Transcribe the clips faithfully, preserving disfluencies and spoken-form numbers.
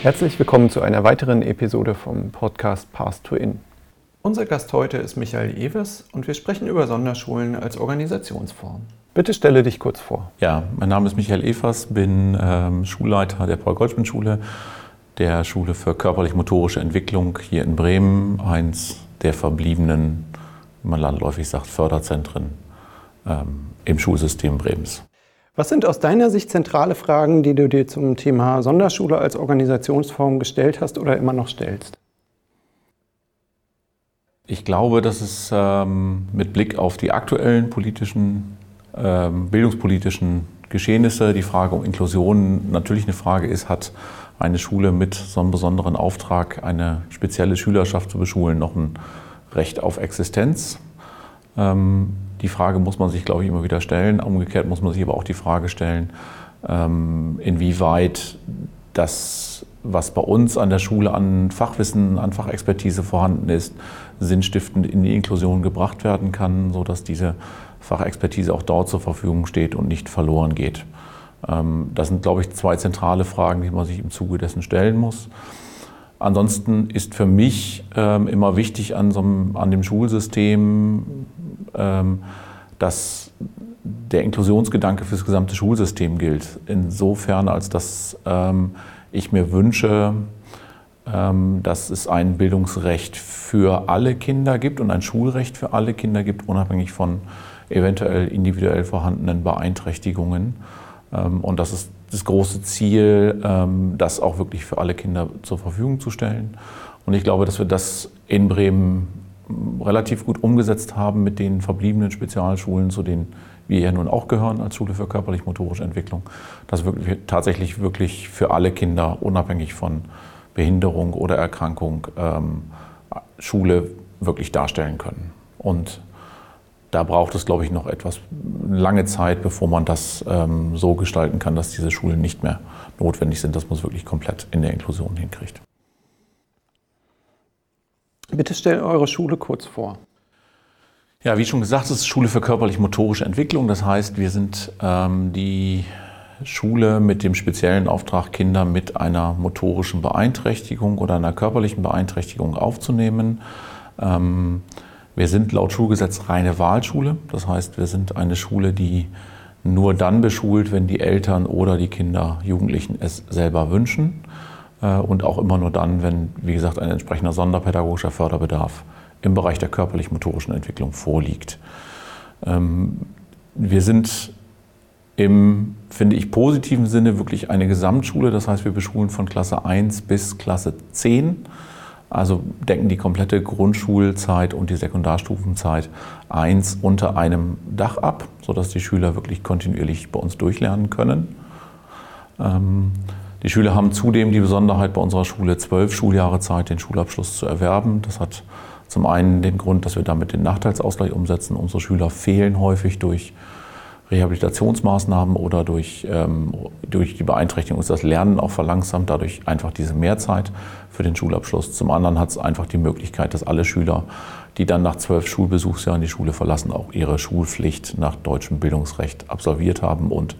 Herzlich willkommen zu einer weiteren Episode vom Podcast Path to In. Unser Gast heute ist Michael Evers und wir sprechen über Sonderschulen als Organisationsform. Bitte stelle dich kurz vor. Ja, mein Name ist Michael Evers, bin ähm, Schulleiter der Paul-Goldschmidt-Schule, der Schule für körperlich-motorische Entwicklung hier in Bremen, eins der verbliebenen, wie man landläufig sagt, Förderzentren ähm, im Schulsystem Bremens. Was sind aus deiner Sicht zentrale Fragen, die du dir zum Thema Sonderschule als Organisationsform gestellt hast oder immer noch stellst? Ich glaube, dass es ähm, mit Blick auf die aktuellen politischen, ähm, bildungspolitischen Geschehnisse die Frage um Inklusion natürlich eine Frage ist, hat eine Schule mit so einem besonderen Auftrag, eine spezielle Schülerschaft zu beschulen, noch ein Recht auf Existenz? Ähm, Die Frage muss man sich, glaube ich, immer wieder stellen. Umgekehrt muss man sich aber auch die Frage stellen, inwieweit das, was bei uns an der Schule an Fachwissen, an Fachexpertise vorhanden ist, sinnstiftend in die Inklusion gebracht werden kann, sodass diese Fachexpertise auch dort zur Verfügung steht und nicht verloren geht. Das sind, glaube ich, zwei zentrale Fragen, die man sich im Zuge dessen stellen muss. Ansonsten ist für mich immer wichtig an, so einem, an dem Schulsystem, dass der Inklusionsgedanke für das gesamte Schulsystem gilt. Insofern, als dass ähm, ich mir wünsche, ähm, dass es ein Bildungsrecht für alle Kinder gibt und ein Schulrecht für alle Kinder gibt, unabhängig von eventuell individuell vorhandenen Beeinträchtigungen. Ähm, und das ist das große Ziel, ähm, das auch wirklich für alle Kinder zur Verfügung zu stellen. Und ich glaube, dass wir das in Bremen relativ gut umgesetzt haben mit den verbliebenen Spezialschulen, zu denen wir ja nun auch gehören als Schule für körperlich-motorische Entwicklung, dass wirklich, tatsächlich wirklich für alle Kinder, unabhängig von Behinderung oder Erkrankung, ähm, Schule wirklich darstellen können. Und da braucht es, glaube ich, noch etwas lange Zeit, bevor man das ähm, so gestalten kann, dass diese Schulen nicht mehr notwendig sind, dass man es wirklich komplett in der Inklusion hinkriegt. Bitte stellt eure Schule kurz vor. Ja, wie schon gesagt, es ist Schule für körperlich-motorische Entwicklung. Das heißt, wir sind ähm, die Schule mit dem speziellen Auftrag, Kinder mit einer motorischen Beeinträchtigung oder einer körperlichen Beeinträchtigung aufzunehmen. Ähm, wir sind laut Schulgesetz reine Wahlschule. Das heißt, wir sind eine Schule, die nur dann beschult, wenn die Eltern oder die Kinder, Jugendlichen es selber wünschen. Und auch immer nur dann, wenn, wie gesagt, ein entsprechender sonderpädagogischer Förderbedarf im Bereich der körperlich-motorischen Entwicklung vorliegt. Wir sind im, finde ich, positiven Sinne wirklich eine Gesamtschule. Das heißt, wir beschulen von Klasse eins bis Klasse zehn. Also decken die komplette Grundschulzeit und die Sekundarstufenzeit eins unter einem Dach ab, sodass die Schüler wirklich kontinuierlich bei uns durchlernen können. Die Schüler haben zudem die Besonderheit bei unserer Schule, zwölf Schuljahre Zeit, den Schulabschluss zu erwerben. Das hat zum einen den Grund, dass wir damit den Nachteilsausgleich umsetzen. Unsere Schüler fehlen häufig durch Rehabilitationsmaßnahmen oder durch, ähm, durch die Beeinträchtigung ist das Lernen auch verlangsamt, dadurch einfach diese Mehrzeit für den Schulabschluss. Zum anderen hat es einfach die Möglichkeit, dass alle Schüler, die dann nach zwölf Schulbesuchsjahren die Schule verlassen, auch ihre Schulpflicht nach deutschem Bildungsrecht absolviert haben und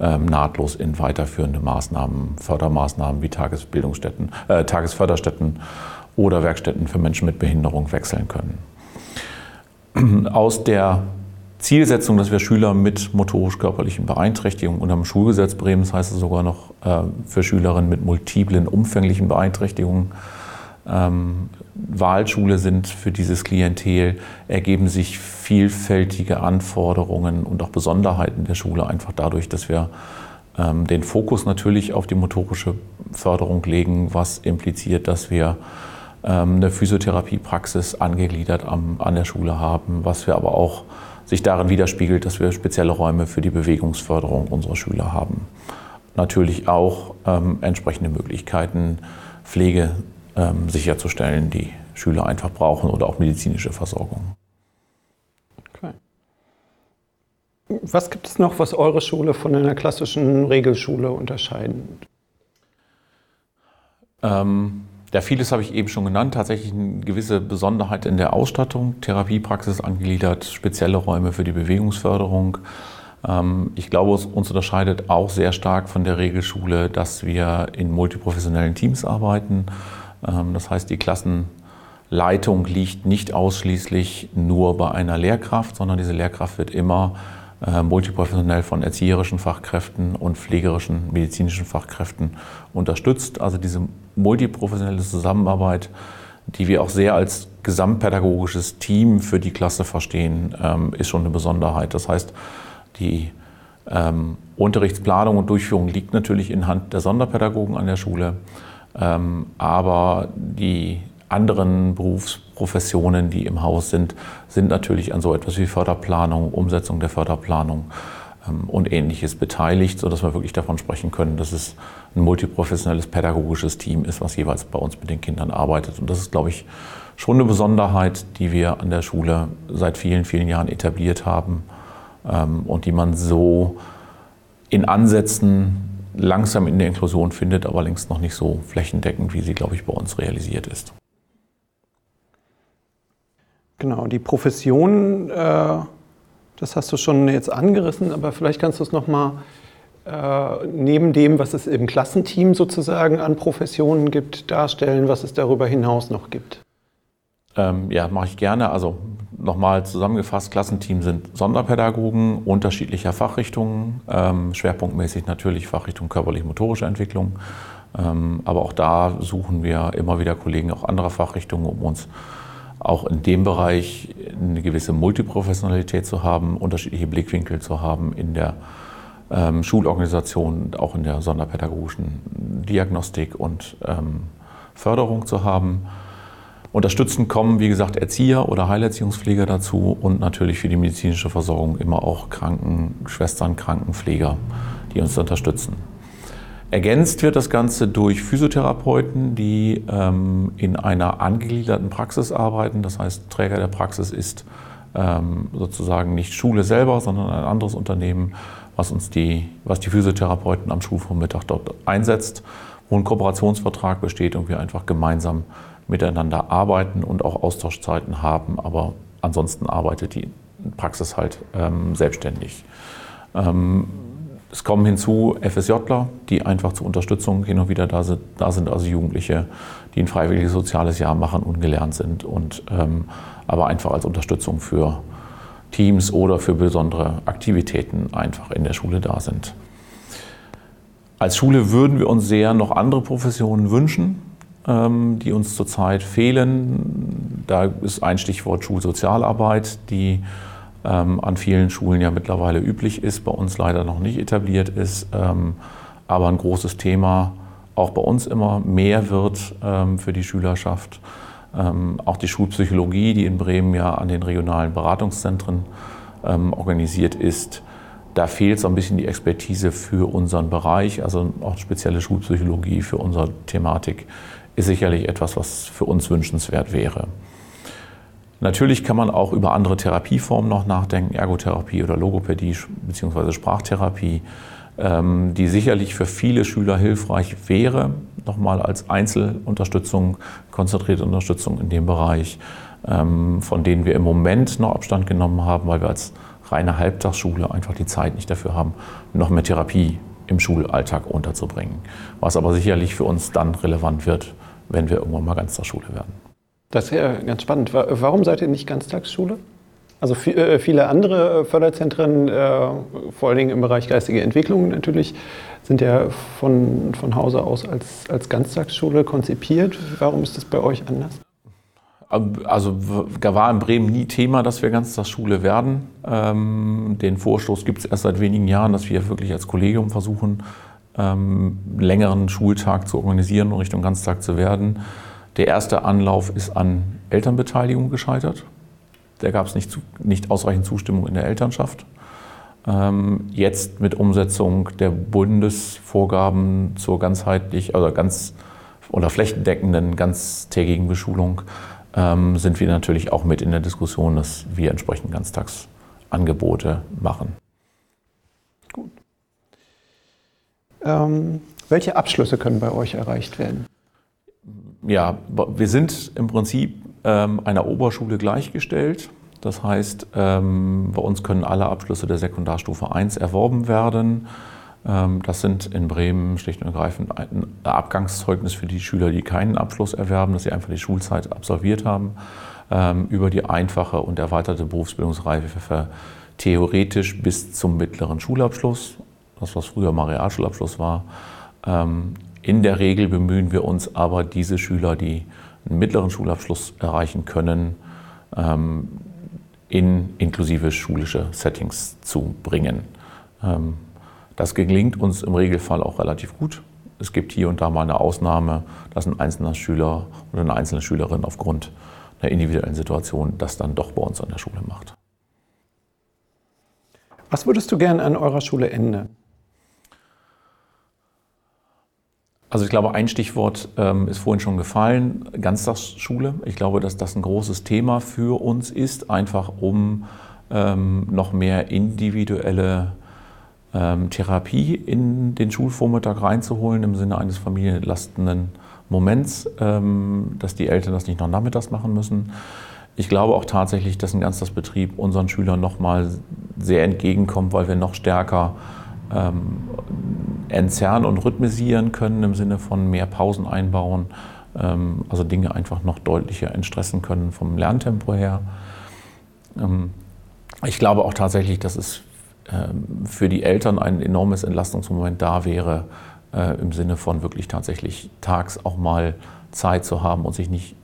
ähm, nahtlos in weiterführende Maßnahmen, Fördermaßnahmen wie Tagesbildungsstätten, äh, Tagesförderstätten oder Werkstätten für Menschen mit Behinderung wechseln können. Aus der Zielsetzung, dass wir Schüler mit motorisch-körperlichen Beeinträchtigungen unter dem Schulgesetz Bremens heißt es sogar noch äh, für Schülerinnen mit multiplen umfänglichen Beeinträchtigungen ähm, Wahlschule sind für dieses Klientel, ergeben sich vielfältige Anforderungen und auch Besonderheiten der Schule einfach dadurch, dass wir ähm, den Fokus natürlich auf die motorische Förderung legen, was impliziert, dass wir ähm, eine Physiotherapiepraxis angegliedert am, an der Schule haben, was wir aber auch sich darin widerspiegelt, dass wir spezielle Räume für die Bewegungsförderung unserer Schüler haben. Natürlich auch ähm, entsprechende Möglichkeiten, Pflege ähm, sicherzustellen, die Schüler einfach brauchen oder auch medizinische Versorgung. Okay. Was gibt es noch, was eure Schule von einer klassischen Regelschule unterscheidet? Ähm, Ja, vieles habe ich eben schon genannt. Tatsächlich eine gewisse Besonderheit in der Ausstattung, Therapiepraxis angegliedert, spezielle Räume für die Bewegungsförderung. Ich glaube, uns unterscheidet auch sehr stark von der Regelschule, dass wir in multiprofessionellen Teams arbeiten. Das heißt, die Klassenleitung liegt nicht ausschließlich nur bei einer Lehrkraft, sondern diese Lehrkraft wird immer multiprofessionell von erzieherischen Fachkräften und pflegerischen, medizinischen Fachkräften unterstützt. Also diese multiprofessionelle Zusammenarbeit, die wir auch sehr als gesamtpädagogisches Team für die Klasse verstehen, ist schon eine Besonderheit. Das heißt, die ähm, Unterrichtsplanung und Durchführung liegt natürlich in Hand der Sonderpädagogen an der Schule, ähm, aber die anderen Berufsprofessionen, die im Haus sind, sind natürlich an so etwas wie Förderplanung, Umsetzung der Förderplanung ähm, und Ähnliches beteiligt, sodass wir wirklich davon sprechen können, dass es ein multiprofessionelles pädagogisches Team ist, was jeweils bei uns mit den Kindern arbeitet. Und das ist, glaube ich, schon eine Besonderheit, die wir an der Schule seit vielen, vielen Jahren etabliert haben und die man so in Ansätzen langsam in der Inklusion findet, aber längst noch nicht so flächendeckend, wie sie, glaube ich, bei uns realisiert ist. Genau, die Professionen, das hast du schon jetzt angerissen, aber vielleicht kannst du es nochmal neben dem, was es im Klassenteam sozusagen an Professionen gibt, darstellen, was es darüber hinaus noch gibt. Ja, mache ich gerne. Also nochmal zusammengefasst, Klassenteam sind Sonderpädagogen unterschiedlicher Fachrichtungen, ähm, schwerpunktmäßig natürlich Fachrichtung körperlich-motorische Entwicklung. Ähm, aber auch da suchen wir immer wieder Kollegen auch anderer Fachrichtungen, um uns auch in dem Bereich eine gewisse Multiprofessionalität zu haben, unterschiedliche Blickwinkel zu haben in der ähm, Schulorganisation und auch in der sonderpädagogischen Diagnostik und ähm, Förderung zu haben. Unterstützend kommen, wie gesagt, Erzieher oder Heilerziehungspfleger dazu und natürlich für die medizinische Versorgung immer auch Krankenschwestern, Krankenpfleger, die uns unterstützen. Ergänzt wird das Ganze durch Physiotherapeuten, die ähm, in einer angegliederten Praxis arbeiten. Das heißt, Träger der Praxis ist ähm, sozusagen nicht Schule selber, sondern ein anderes Unternehmen, was uns die, was die Physiotherapeuten am Schulvormittag dort einsetzt, wo ein Kooperationsvertrag besteht und wir einfach gemeinsam miteinander arbeiten und auch Austauschzeiten haben, aber ansonsten arbeitet die Praxis halt ähm, selbstständig. Ähm, es kommen hinzu F S Jler, die einfach zur Unterstützung hin und wieder da sind, da sind also Jugendliche, die ein freiwilliges soziales Jahr machen, ungelernt sind und ähm, aber einfach als Unterstützung für Teams oder für besondere Aktivitäten einfach in der Schule da sind. Als Schule würden wir uns sehr noch andere Professionen wünschen, die uns zurzeit fehlen. Da ist ein Stichwort Schulsozialarbeit, die ähm, an vielen Schulen ja mittlerweile üblich ist, bei uns leider noch nicht etabliert ist, ähm, aber ein großes Thema auch bei uns immer mehr wird ähm, für die Schülerschaft. Ähm, auch die Schulpsychologie, die in Bremen ja an den regionalen Beratungszentren ähm, organisiert ist, da fehlt so ein bisschen die Expertise für unseren Bereich, also auch spezielle Schulpsychologie für unsere Thematik ist sicherlich etwas, was für uns wünschenswert wäre. Natürlich kann man auch über andere Therapieformen noch nachdenken, Ergotherapie oder Logopädie bzw. Sprachtherapie, die sicherlich für viele Schüler hilfreich wäre, nochmal als Einzelunterstützung, konzentrierte Unterstützung in dem Bereich, von denen wir im Moment noch Abstand genommen haben, weil wir als reine Halbtagsschule einfach die Zeit nicht dafür haben, noch mehr Therapie im Schulalltag unterzubringen, was aber sicherlich für uns dann relevant wird, wenn wir irgendwann mal Ganztagsschule werden. Das ist ja ganz spannend. Warum seid ihr nicht Ganztagsschule? Also viele andere Förderzentren, vor allen Dingen im Bereich geistige Entwicklung natürlich, sind ja von, von Hause aus als, als Ganztagsschule konzipiert. Warum ist das bei euch anders? Also war in Bremen nie Thema, dass wir Ganztagsschule werden. Ähm, den Vorstoß gibt es erst seit wenigen Jahren, dass wir wirklich als Kollegium versuchen, ähm, längeren Schultag zu organisieren und Richtung Ganztag zu werden. Der erste Anlauf ist an Elternbeteiligung gescheitert. Da gab es nicht, nicht ausreichend Zustimmung in der Elternschaft. Ähm, jetzt mit Umsetzung der Bundesvorgaben zur ganzheitlich oder ganz oder flächendeckenden ganztägigen Beschulung sind wir natürlich auch mit in der Diskussion, dass wir entsprechend Ganztagsangebote machen. Gut. Ähm, welche Abschlüsse können bei euch erreicht werden? Ja, wir sind im Prinzip ähm, einer Oberschule gleichgestellt. Das heißt, ähm, bei uns können alle Abschlüsse der Sekundarstufe eins erworben werden. Ähm, das sind in Bremen schlicht und ergreifend ein Abgangszeugnis für die Schüler, die keinen Abschluss erwerben, dass sie einfach die Schulzeit absolviert haben. Ähm, über die einfache und erweiterte Berufsbildungsreife theoretisch bis zum mittleren Schulabschluss, das was früher mal Realschulabschluss war. Ähm, in der Regel bemühen wir uns aber, diese Schüler, die einen mittleren Schulabschluss erreichen können, ähm, in inklusive schulische Settings zu bringen. Das gelingt uns im Regelfall auch relativ gut. Es gibt hier und da mal eine Ausnahme, dass ein einzelner Schüler oder eine einzelne Schülerin aufgrund einer individuellen Situation das dann doch bei uns an der Schule macht. Was würdest du gerne an eurer Schule ändern? Also ich glaube, ein Stichwort ähm, ist vorhin schon gefallen, Ganztagsschule. Ich glaube, dass das ein großes Thema für uns ist, einfach um ähm, noch mehr individuelle ähm, Therapie in den Schulvormittag reinzuholen, im Sinne eines familienentlastenden Moments, ähm, dass die Eltern das nicht noch nachmittags machen müssen. Ich glaube auch tatsächlich, dass ein Ganztagsbetrieb unseren Schülern noch mal sehr entgegenkommt, weil wir noch stärker ähm, entzerren und rhythmisieren können, im Sinne von mehr Pausen einbauen, also Dinge einfach noch deutlicher entstressen können vom Lerntempo her. Ich glaube auch tatsächlich, dass es für die Eltern ein enormes Entlastungsmoment da wäre, im Sinne von wirklich tatsächlich tags auch mal Zeit zu haben und sich nicht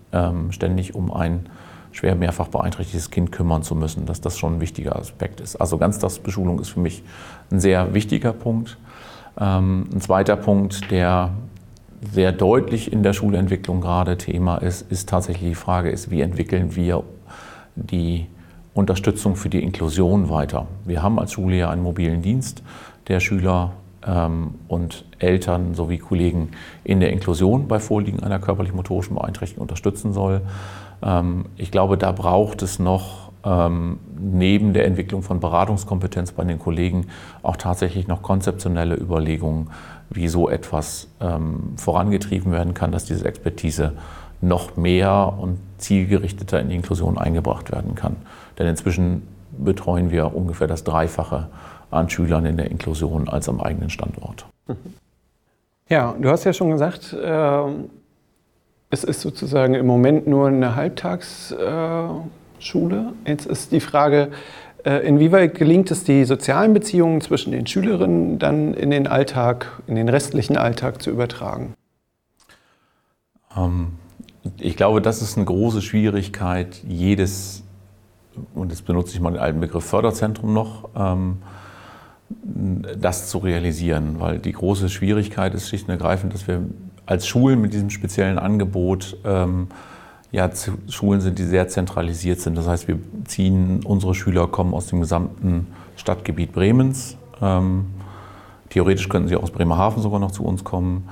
ständig um ein schwer mehrfach beeinträchtigtes Kind kümmern zu müssen, dass das schon ein wichtiger Aspekt ist. Also Ganztagsbeschulung ist für mich ein sehr wichtiger Punkt. Ein zweiter Punkt, der sehr deutlich in der Schulentwicklung gerade Thema ist, ist tatsächlich die Frage, ist, wie entwickeln wir die Unterstützung für die Inklusion weiter. Wir haben als Schule ja einen mobilen Dienst, der Schüler ähm, und Eltern sowie Kollegen in der Inklusion bei Vorliegen einer körperlich-motorischen Beeinträchtigung unterstützen soll. Ähm, ich glaube, da braucht es noch Ähm, neben der Entwicklung von Beratungskompetenz bei den Kollegen auch tatsächlich noch konzeptionelle Überlegungen, wie so etwas ähm, vorangetrieben werden kann, dass diese Expertise noch mehr und zielgerichteter in die Inklusion eingebracht werden kann. Denn inzwischen betreuen wir ungefähr das Dreifache an Schülern in der Inklusion als am eigenen Standort. Ja, du hast ja schon gesagt, äh, es ist sozusagen im Moment nur eine Halbtags- äh Schule. Jetzt ist die Frage, inwieweit gelingt es, die sozialen Beziehungen zwischen den Schülerinnen dann in den Alltag, in den restlichen Alltag zu übertragen? Ich glaube, das ist eine große Schwierigkeit jedes, und jetzt benutze ich mal den alten Begriff Förderzentrum noch, das zu realisieren, weil die große Schwierigkeit ist schlicht und ergreifend, dass wir als Schulen mit diesem speziellen Angebot Ja, Schulen sind, die sehr zentralisiert sind. Das heißt, wir ziehen, unsere Schüler kommen aus dem gesamten Stadtgebiet Bremens. Ähm, theoretisch könnten sie auch aus Bremerhaven sogar noch zu uns kommen.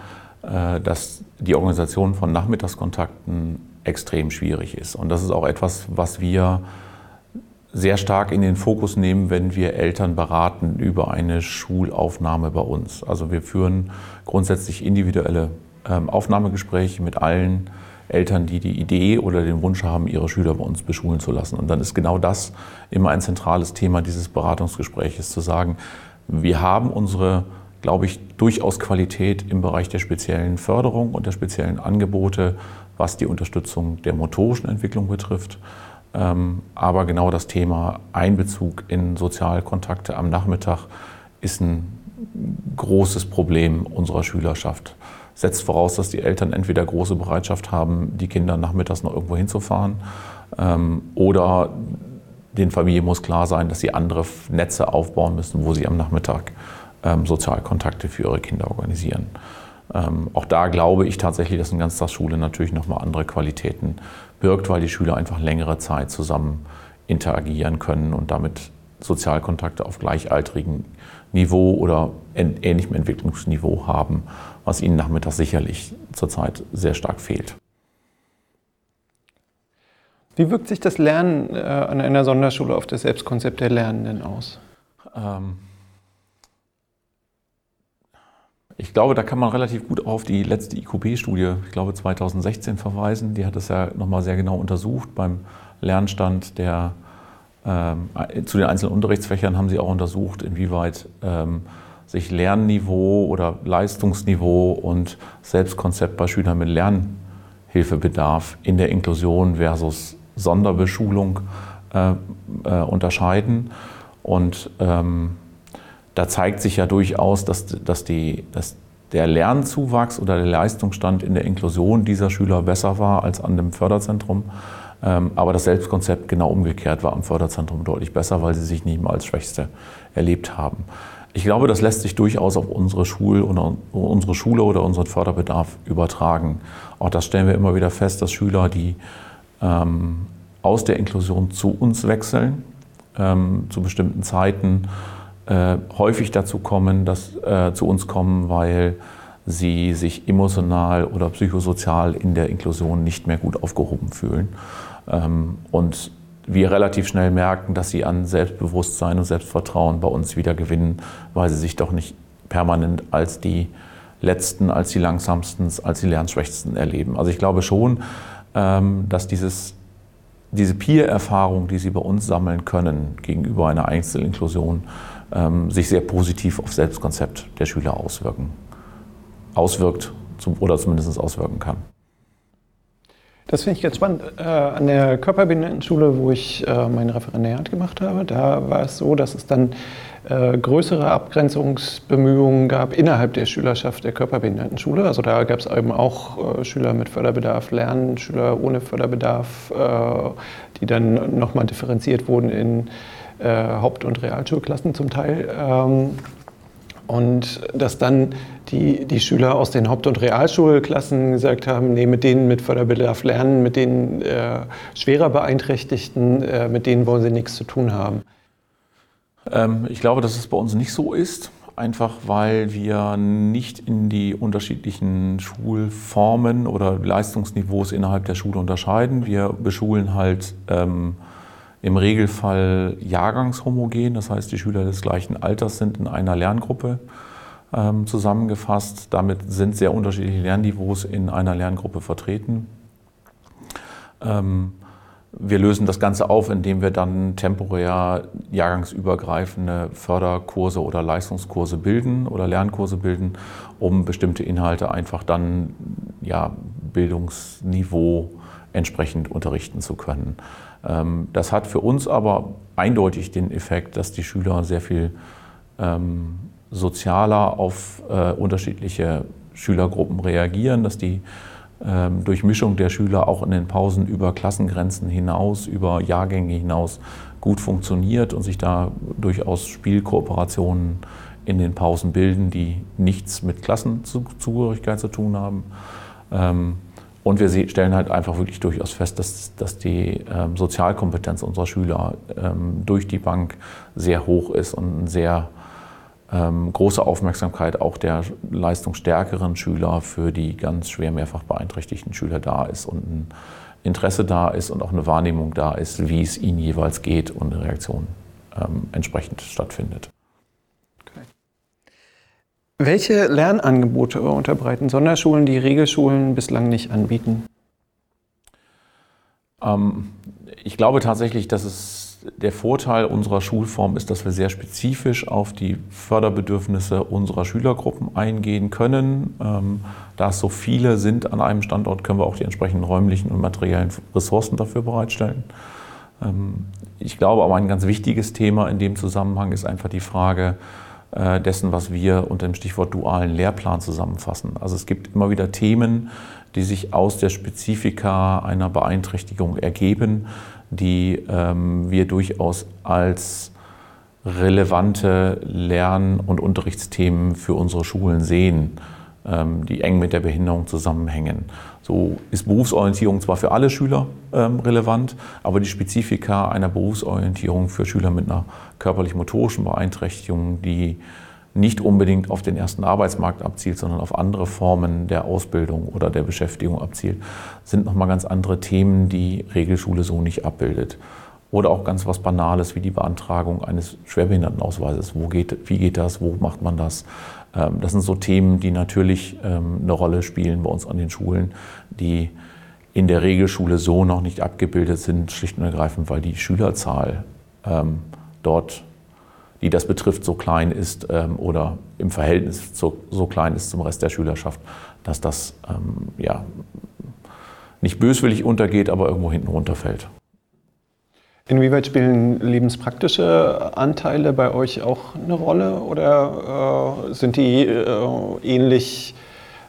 Äh, dass die Organisation von Nachmittagskontakten extrem schwierig ist. Und das ist auch etwas, was wir sehr stark in den Fokus nehmen, wenn wir Eltern beraten über eine Schulaufnahme bei uns. Also wir führen grundsätzlich individuelle ähm, Aufnahmegespräche mit allen Eltern, die die Idee oder den Wunsch haben, ihre Schüler bei uns beschulen zu lassen. Und dann ist genau das immer ein zentrales Thema dieses Beratungsgespräches, zu sagen, wir haben unsere, glaube ich, durchaus Qualität im Bereich der speziellen Förderung und der speziellen Angebote, was die Unterstützung der motorischen Entwicklung betrifft. Aber genau das Thema Einbezug in Sozialkontakte am Nachmittag ist ein großes Problem unserer Schülerschaft. Setzt voraus, dass die Eltern entweder große Bereitschaft haben, die Kinder nachmittags noch irgendwo hinzufahren, ähm, oder den Familien muss klar sein, dass sie andere Netze aufbauen müssen, wo sie am Nachmittag ähm, Sozialkontakte für ihre Kinder organisieren. Ähm, auch da glaube ich tatsächlich, dass eine Ganztagsschule natürlich nochmal andere Qualitäten birgt, weil die Schüler einfach längere Zeit zusammen interagieren können und damit Sozialkontakte auf gleichaltrigem Niveau oder ähnlichem Entwicklungsniveau haben, was ihnen nachmittags sicherlich zurzeit sehr stark fehlt. Wie wirkt sich das Lernen äh, an einer Sonderschule auf das Selbstkonzept der Lernenden aus? Ähm ich glaube, da kann man relativ gut auf die letzte I Q B-Studie, ich glaube zweitausendsechzehn, verweisen. Die hat das ja nochmal sehr genau untersucht beim Lernstand der Ähm, zu den einzelnen Unterrichtsfächern haben sie auch untersucht, inwieweit ähm, sich Lernniveau oder Leistungsniveau und Selbstkonzept bei Schülern mit Lernhilfebedarf in der Inklusion versus Sonderbeschulung äh, äh, unterscheiden. Und ähm, da zeigt sich ja durchaus, dass, dass, die, dass der Lernzuwachs oder der Leistungsstand in der Inklusion dieser Schüler besser war als an dem Förderzentrum. Aber das Selbstkonzept genau umgekehrt war am Förderzentrum deutlich besser, weil sie sich nicht mehr als Schwächste erlebt haben. Ich glaube, das lässt sich durchaus auf unsere Schule oder unsere Schule oder unseren Förderbedarf übertragen. Auch das stellen wir immer wieder fest, dass Schüler, die ähm, aus der Inklusion zu uns wechseln, ähm, zu bestimmten Zeiten äh, häufig dazu kommen, dass äh, zu uns kommen, weil sie sich emotional oder psychosozial in der Inklusion nicht mehr gut aufgehoben fühlen. Und wir relativ schnell merken, dass sie an Selbstbewusstsein und Selbstvertrauen bei uns wieder gewinnen, weil sie sich doch nicht permanent als die Letzten, als die Langsamsten, als die Lernschwächsten erleben. Also ich glaube schon, dass dieses, diese Peer-Erfahrung, die sie bei uns sammeln können gegenüber einer Einzelinklusion, sich sehr positiv auf Selbstkonzept der Schüler auswirken. auswirkt oder zumindest auswirken kann. Das finde ich ganz spannend. Äh, an der Körperbehindertenschule, wo ich äh, mein Referendariat gemacht habe, da war es so, dass es dann äh, größere Abgrenzungsbemühungen gab innerhalb der Schülerschaft der Körperbehindertenschule. Also da gab es eben auch äh, Schüler mit Förderbedarf, Lernen, Schüler ohne Förderbedarf, äh, die dann nochmal differenziert wurden in äh, Haupt- und Realschulklassen zum Teil. Ähm, Und dass dann die, die Schüler aus den Haupt- und Realschulklassen gesagt haben, nee, mit denen mit Förderbedarf lernen, mit den äh, schwerer Beeinträchtigten, äh, mit denen wollen sie nichts zu tun haben. Ähm, ich glaube, dass es bei uns nicht so ist, einfach weil wir nicht in die unterschiedlichen Schulformen oder Leistungsniveaus innerhalb der Schule unterscheiden. Wir beschulen halt ähm, im Regelfall jahrgangshomogen, das heißt, die Schüler des gleichen Alters sind in einer Lerngruppe ähm, zusammengefasst. Damit sind sehr unterschiedliche Lernniveaus in einer Lerngruppe vertreten. Ähm, wir lösen das Ganze auf, indem wir dann temporär jahrgangsübergreifende Förderkurse oder Leistungskurse bilden oder Lernkurse bilden, um bestimmte Inhalte einfach dann ja, Bildungsniveau entsprechend unterrichten zu können. Das hat für uns aber eindeutig den Effekt, dass die Schüler sehr viel ähm, sozialer auf äh, unterschiedliche Schülergruppen reagieren, dass die ähm, Durchmischung der Schüler auch in den Pausen über Klassengrenzen hinaus, über Jahrgänge hinaus gut funktioniert und sich da durchaus Spielkooperationen in den Pausen bilden, die nichts mit Klassenzugehörigkeit zu tun haben. Ähm, Und wir stellen halt einfach wirklich durchaus fest, dass, dass die ähm, Sozialkompetenz unserer Schüler ähm, durch die Bank sehr hoch ist und eine sehr ähm, große Aufmerksamkeit auch der leistungsstärkeren Schüler für die ganz schwer mehrfach beeinträchtigten Schüler da ist und ein Interesse da ist und auch eine Wahrnehmung da ist, wie es ihnen jeweils geht und eine Reaktion ähm, entsprechend stattfindet. Welche Lernangebote unterbreiten Sonderschulen, die Regelschulen bislang nicht anbieten? Ähm, ich glaube tatsächlich, dass es der Vorteil unserer Schulform ist, dass wir sehr spezifisch auf die Förderbedürfnisse unserer Schülergruppen eingehen können. Ähm, da es so viele sind an einem Standort, können wir auch die entsprechenden räumlichen und materiellen Ressourcen dafür bereitstellen. Ähm, ich glaube aber, ein ganz wichtiges Thema in dem Zusammenhang ist einfach die Frage dessen, was wir unter dem Stichwort dualen Lehrplan zusammenfassen. Also es gibt immer wieder Themen, die sich aus der Spezifika einer Beeinträchtigung ergeben, die ähm, wir durchaus als relevante Lern- und Unterrichtsthemen für unsere Schulen sehen, ähm, die eng mit der Behinderung zusammenhängen. So ist Berufsorientierung zwar für alle Schüler ähm, relevant, aber die Spezifika einer Berufsorientierung für Schüler mit einer körperlich-motorischen Beeinträchtigung, die nicht unbedingt auf den ersten Arbeitsmarkt abzielt, sondern auf andere Formen der Ausbildung oder der Beschäftigung abzielt, sind nochmal ganz andere Themen, die Regelschule so nicht abbildet. Oder auch ganz was Banales wie die Beantragung eines Schwerbehindertenausweises. Wo geht, wie geht das? Wo macht man das? Das sind so Themen, die natürlich eine Rolle spielen bei uns an den Schulen, die in der Regelschule so noch nicht abgebildet sind, schlicht und ergreifend, weil die Schülerzahl ähm, dort, die das betrifft, so klein ist ähm, oder im Verhältnis zu, so klein ist zum Rest der Schülerschaft, dass das ähm, ja, nicht böswillig untergeht, aber irgendwo hinten runterfällt. Inwieweit spielen lebenspraktische Anteile bei euch auch eine Rolle oder äh, sind die äh, ähnlich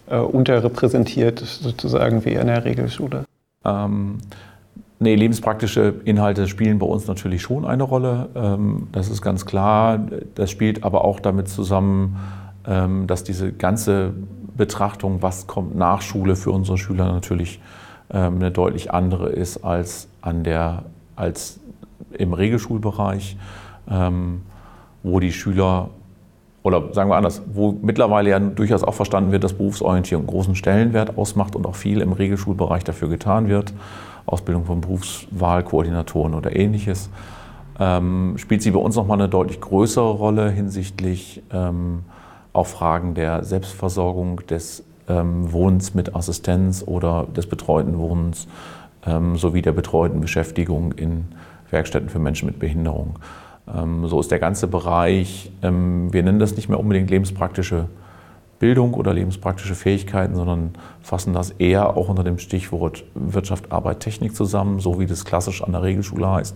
äh, unterrepräsentiert sozusagen wie in der Regelschule? Ähm, nee, lebenspraktische Inhalte spielen bei uns natürlich schon eine Rolle, ähm, das ist ganz klar. Das spielt aber auch damit zusammen, ähm, dass diese ganze Betrachtung, was kommt nach Schule, für unsere Schüler natürlich ähm, eine deutlich andere ist als an der als im Regelschulbereich, ähm, wo die Schüler, oder sagen wir anders, wo mittlerweile ja durchaus auch verstanden wird, dass Berufsorientierung großen Stellenwert ausmacht und auch viel im Regelschulbereich dafür getan wird, Ausbildung von Berufswahlkoordinatoren oder ähnliches, ähm, spielt sie bei uns nochmal eine deutlich größere Rolle hinsichtlich ähm, auch Fragen der Selbstversorgung, des ähm, Wohnens mit Assistenz oder des betreuten Wohnens, sowie der betreuten Beschäftigung in Werkstätten für Menschen mit Behinderung. So ist der ganze Bereich, wir nennen das nicht mehr unbedingt lebenspraktische Bildung oder lebenspraktische Fähigkeiten, sondern fassen das eher auch unter dem Stichwort Wirtschaft, Arbeit, Technik zusammen, so wie das klassisch an der Regelschule heißt,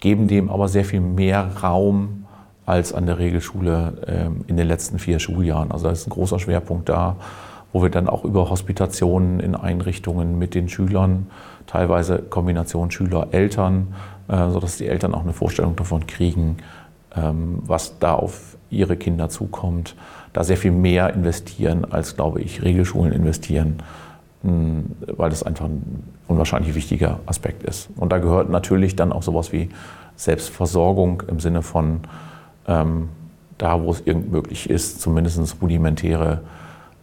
geben dem aber sehr viel mehr Raum als an der Regelschule in den letzten vier Schuljahren. Also da ist ein großer Schwerpunkt da, wo wir dann auch über Hospitationen in Einrichtungen mit den Schülern, teilweise Kombination Schüler-Eltern, äh, sodass die Eltern auch eine Vorstellung davon kriegen, ähm, was da auf ihre Kinder zukommt, da sehr viel mehr investieren, als, glaube ich, Regelschulen investieren, mh, weil das einfach ein unwahrscheinlich wichtiger Aspekt ist. Und da gehört natürlich dann auch sowas wie Selbstversorgung im Sinne von ähm, da, wo es irgend möglich ist, zumindest rudimentäre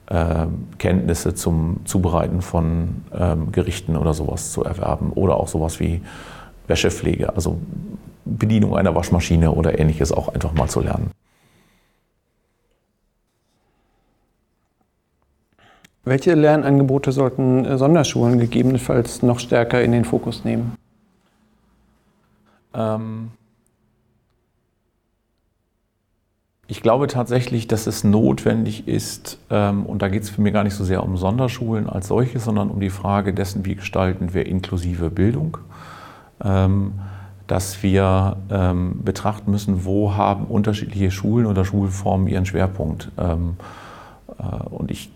Ähm, Kenntnisse zum Zubereiten von ähm, Gerichten oder sowas zu erwerben oder auch sowas wie Wäschepflege, also Bedienung einer Waschmaschine oder ähnliches auch einfach mal zu lernen. Welche Lernangebote sollten Sonderschulen gegebenenfalls noch stärker in den Fokus nehmen? Ähm Ich glaube tatsächlich, dass es notwendig ist, ähm, und da geht es für mich gar nicht so sehr um Sonderschulen als solches, sondern um die Frage dessen, wie gestalten wir inklusive Bildung, ähm, dass wir ähm, betrachten müssen, wo haben unterschiedliche Schulen oder Schulformen ihren Schwerpunkt. Ähm, äh, und ich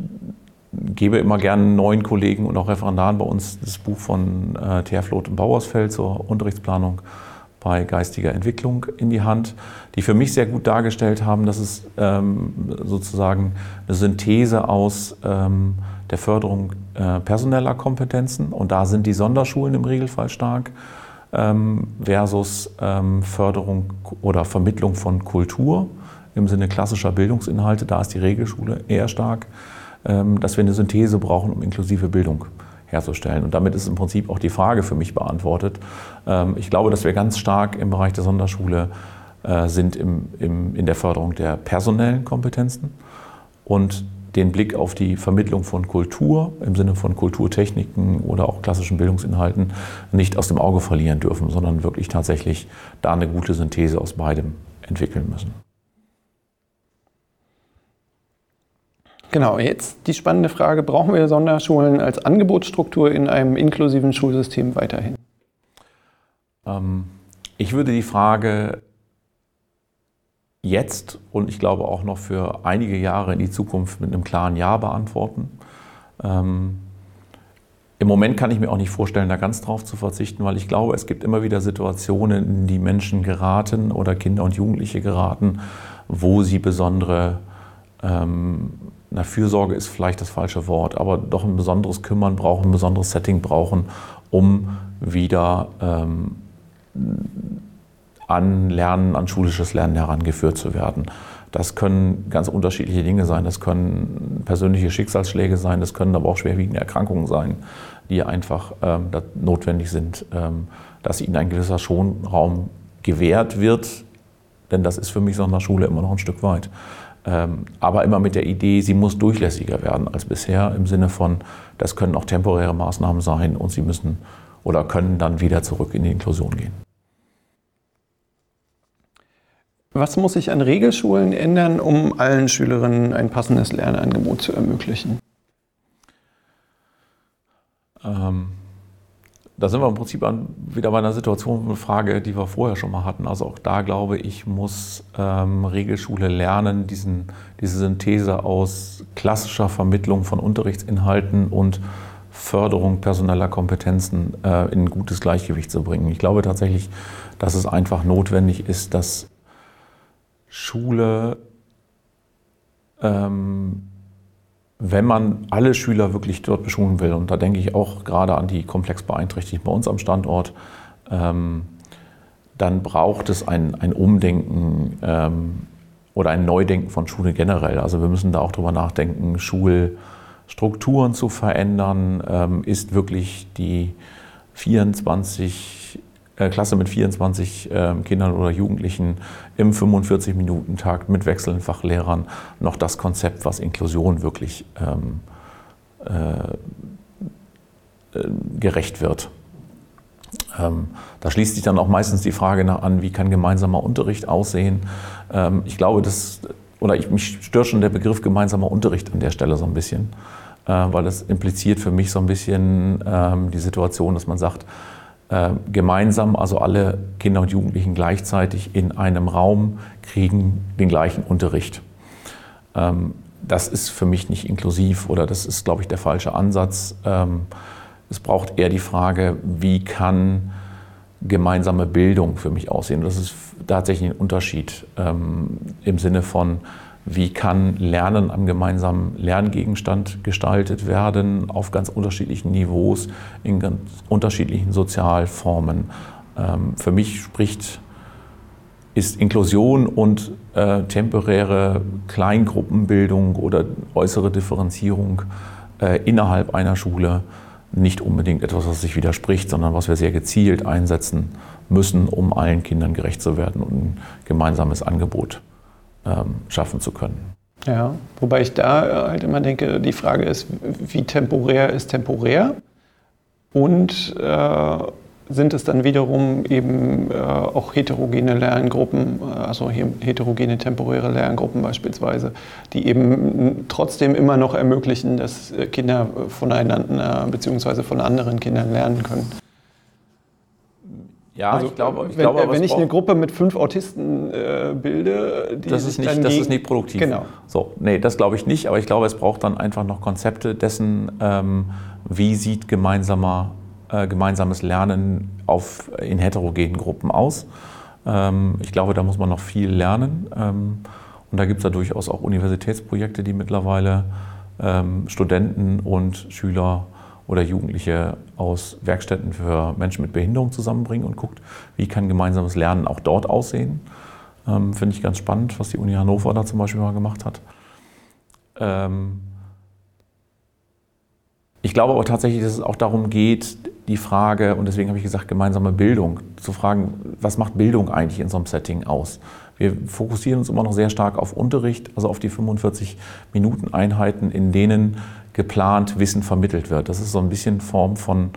gebe immer gerne neuen Kollegen und auch Referendaren bei uns das Buch von äh, Teerfloth und Bauersfeld zur Unterrichtsplanung bei geistiger Entwicklung in die Hand, die für mich sehr gut dargestellt haben, dass es ähm, sozusagen eine Synthese aus ähm, der Förderung äh, personeller Kompetenzen, und da sind die Sonderschulen im Regelfall stark, ähm, versus ähm, Förderung oder Vermittlung von Kultur im Sinne klassischer Bildungsinhalte, da ist die Regelschule eher stark, ähm, dass wir eine Synthese brauchen, um inklusive Bildung herzustellen. Und damit ist im Prinzip auch die Frage für mich beantwortet. Ich glaube, dass wir ganz stark im Bereich der Sonderschule sind im, im, in der Förderung der personellen Kompetenzen und den Blick auf die Vermittlung von Kultur im Sinne von Kulturtechniken oder auch klassischen Bildungsinhalten nicht aus dem Auge verlieren dürfen, sondern wirklich tatsächlich da eine gute Synthese aus beidem entwickeln müssen. Genau, jetzt die spannende Frage: Brauchen wir Sonderschulen als Angebotsstruktur in einem inklusiven Schulsystem weiterhin? Ähm, ich würde die Frage jetzt und ich glaube auch noch für einige Jahre in die Zukunft mit einem klaren Ja beantworten. Ähm, Im Moment kann ich mir auch nicht vorstellen, da ganz drauf zu verzichten, weil ich glaube, es gibt immer wieder Situationen, in die Menschen geraten oder Kinder und Jugendliche geraten, wo sie besondere Ähm, na, Fürsorge ist vielleicht das falsche Wort, aber doch ein besonderes Kümmern brauchen, ein besonderes Setting brauchen, um wieder ähm, an Lernen, an schulisches Lernen herangeführt zu werden. Das können ganz unterschiedliche Dinge sein, das können persönliche Schicksalsschläge sein, das können aber auch schwerwiegende Erkrankungen sein, die einfach ähm, notwendig sind, ähm, dass ihnen ein gewisser Schonraum gewährt wird, denn das ist für mich Sonderschule immer noch ein Stück weit. Aber immer mit der Idee, sie muss durchlässiger werden als bisher, im Sinne von, das können auch temporäre Maßnahmen sein und sie müssen oder können dann wieder zurück in die Inklusion gehen. Was muss sich an Regelschulen ändern, um allen Schülerinnen ein passendes Lernangebot zu ermöglichen? Ähm, da sind wir im Prinzip an, wieder bei einer Situation, eine Frage, die wir vorher schon mal hatten. Also auch da glaube ich, muss ähm, Regelschule lernen, diesen, diese Synthese aus klassischer Vermittlung von Unterrichtsinhalten und Förderung personeller Kompetenzen äh, in ein gutes Gleichgewicht zu bringen. Ich glaube tatsächlich, dass es einfach notwendig ist, dass Schule, ähm, wenn man alle Schüler wirklich dort beschulen will, und da denke ich auch gerade an die komplex Beeinträchtigten bei uns am Standort, ähm, dann braucht es ein, ein Umdenken ähm, oder ein Neudenken von Schule generell. Also wir müssen da auch drüber nachdenken, Schulstrukturen zu verändern. Ähm, ist wirklich die vierundzwanzig Klasse mit vierundzwanzig äh, Kindern oder Jugendlichen im fünfundvierzig-Minuten-Takt mit wechselnden Fachlehrern noch das Konzept, was Inklusion wirklich ähm, äh, äh, gerecht wird. Ähm, da schließt sich dann auch meistens die Frage nach an, wie kann gemeinsamer Unterricht aussehen. Ähm, ich glaube, das, oder ich, mich stört schon der Begriff gemeinsamer Unterricht an der Stelle so ein bisschen, äh, weil das impliziert für mich so ein bisschen äh, die Situation, dass man sagt, Äh, gemeinsam, also alle Kinder und Jugendlichen gleichzeitig in einem Raum, kriegen den gleichen Unterricht. Ähm, das ist für mich nicht inklusiv oder das ist, glaube ich, der falsche Ansatz. Ähm, es braucht eher die Frage, wie kann gemeinsame Bildung für mich aussehen? Das ist tatsächlich ein Unterschied ähm, im Sinne von, wie kann Lernen am gemeinsamen Lerngegenstand gestaltet werden, auf ganz unterschiedlichen Niveaus, in ganz unterschiedlichen Sozialformen. Ähm, für mich spricht, ist Inklusion und äh, temporäre Kleingruppenbildung oder äußere Differenzierung äh, innerhalb einer Schule nicht unbedingt etwas, was sich widerspricht, sondern was wir sehr gezielt einsetzen müssen, um allen Kindern gerecht zu werden und ein gemeinsames Angebot schaffen zu können. Ja, wobei ich da halt immer denke, die Frage ist, wie temporär ist temporär und äh, sind es dann wiederum eben äh, auch heterogene Lerngruppen, also heterogene temporäre Lerngruppen beispielsweise, die eben trotzdem immer noch ermöglichen, dass Kinder voneinander bzw. von anderen Kindern lernen können. Ja, also, ich glaube, ich wenn, glaube, wenn ich braucht, eine Gruppe mit fünf Autisten äh, bilde, die das ist nicht, dann das gegen, ist nicht produktiv. Genau. So, nee, das glaube ich nicht. Aber ich glaube, es braucht dann einfach noch Konzepte dessen, ähm, wie sieht gemeinsamer, äh, gemeinsames Lernen auf, in heterogenen Gruppen aus. Ähm, ich glaube, da muss man noch viel lernen. Ähm, und da gibt es ja durchaus auch Universitätsprojekte, die mittlerweile ähm, Studenten und Schüler oder Jugendliche aus Werkstätten für Menschen mit Behinderung zusammenbringen und guckt, wie kann gemeinsames Lernen auch dort aussehen. Ähm, finde ich ganz spannend, was die Uni Hannover da zum Beispiel mal gemacht hat. Ähm ich glaube aber tatsächlich, dass es auch darum geht, die Frage, und deswegen habe ich gesagt, gemeinsame Bildung, zu fragen, was macht Bildung eigentlich in so einem Setting aus? Wir fokussieren uns immer noch sehr stark auf Unterricht, also auf die fünfundvierzig-Minuten-Einheiten, in denen geplant Wissen vermittelt wird. Das ist so ein bisschen Form von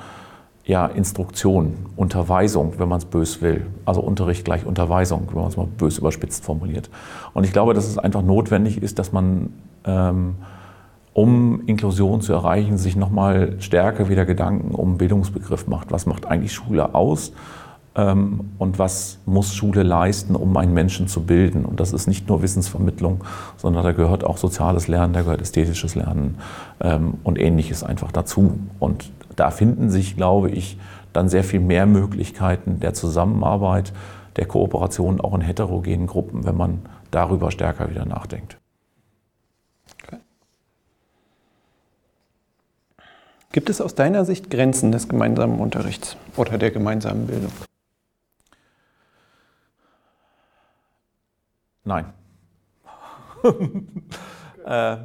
ja, Instruktion, Unterweisung, wenn man es bös will. Also Unterricht gleich Unterweisung, wenn man es mal bös überspitzt formuliert. Und ich glaube, dass es einfach notwendig ist, dass man, ähm, um Inklusion zu erreichen, sich nochmal stärker wieder Gedanken um den Bildungsbegriff macht. Was macht eigentlich Schule aus? Ähm, und was muss Schule leisten, um einen Menschen zu bilden? Und das ist nicht nur Wissensvermittlung, sondern da gehört auch soziales Lernen, da gehört ästhetisches Lernen ähm, und Ähnliches einfach dazu. Und da finden sich, glaube ich, dann sehr viel mehr Möglichkeiten der Zusammenarbeit, der Kooperation auch in heterogenen Gruppen, wenn man darüber stärker wieder nachdenkt. Okay. Gibt es aus deiner Sicht Grenzen des gemeinsamen Unterrichts oder der gemeinsamen Bildung? Nein. äh,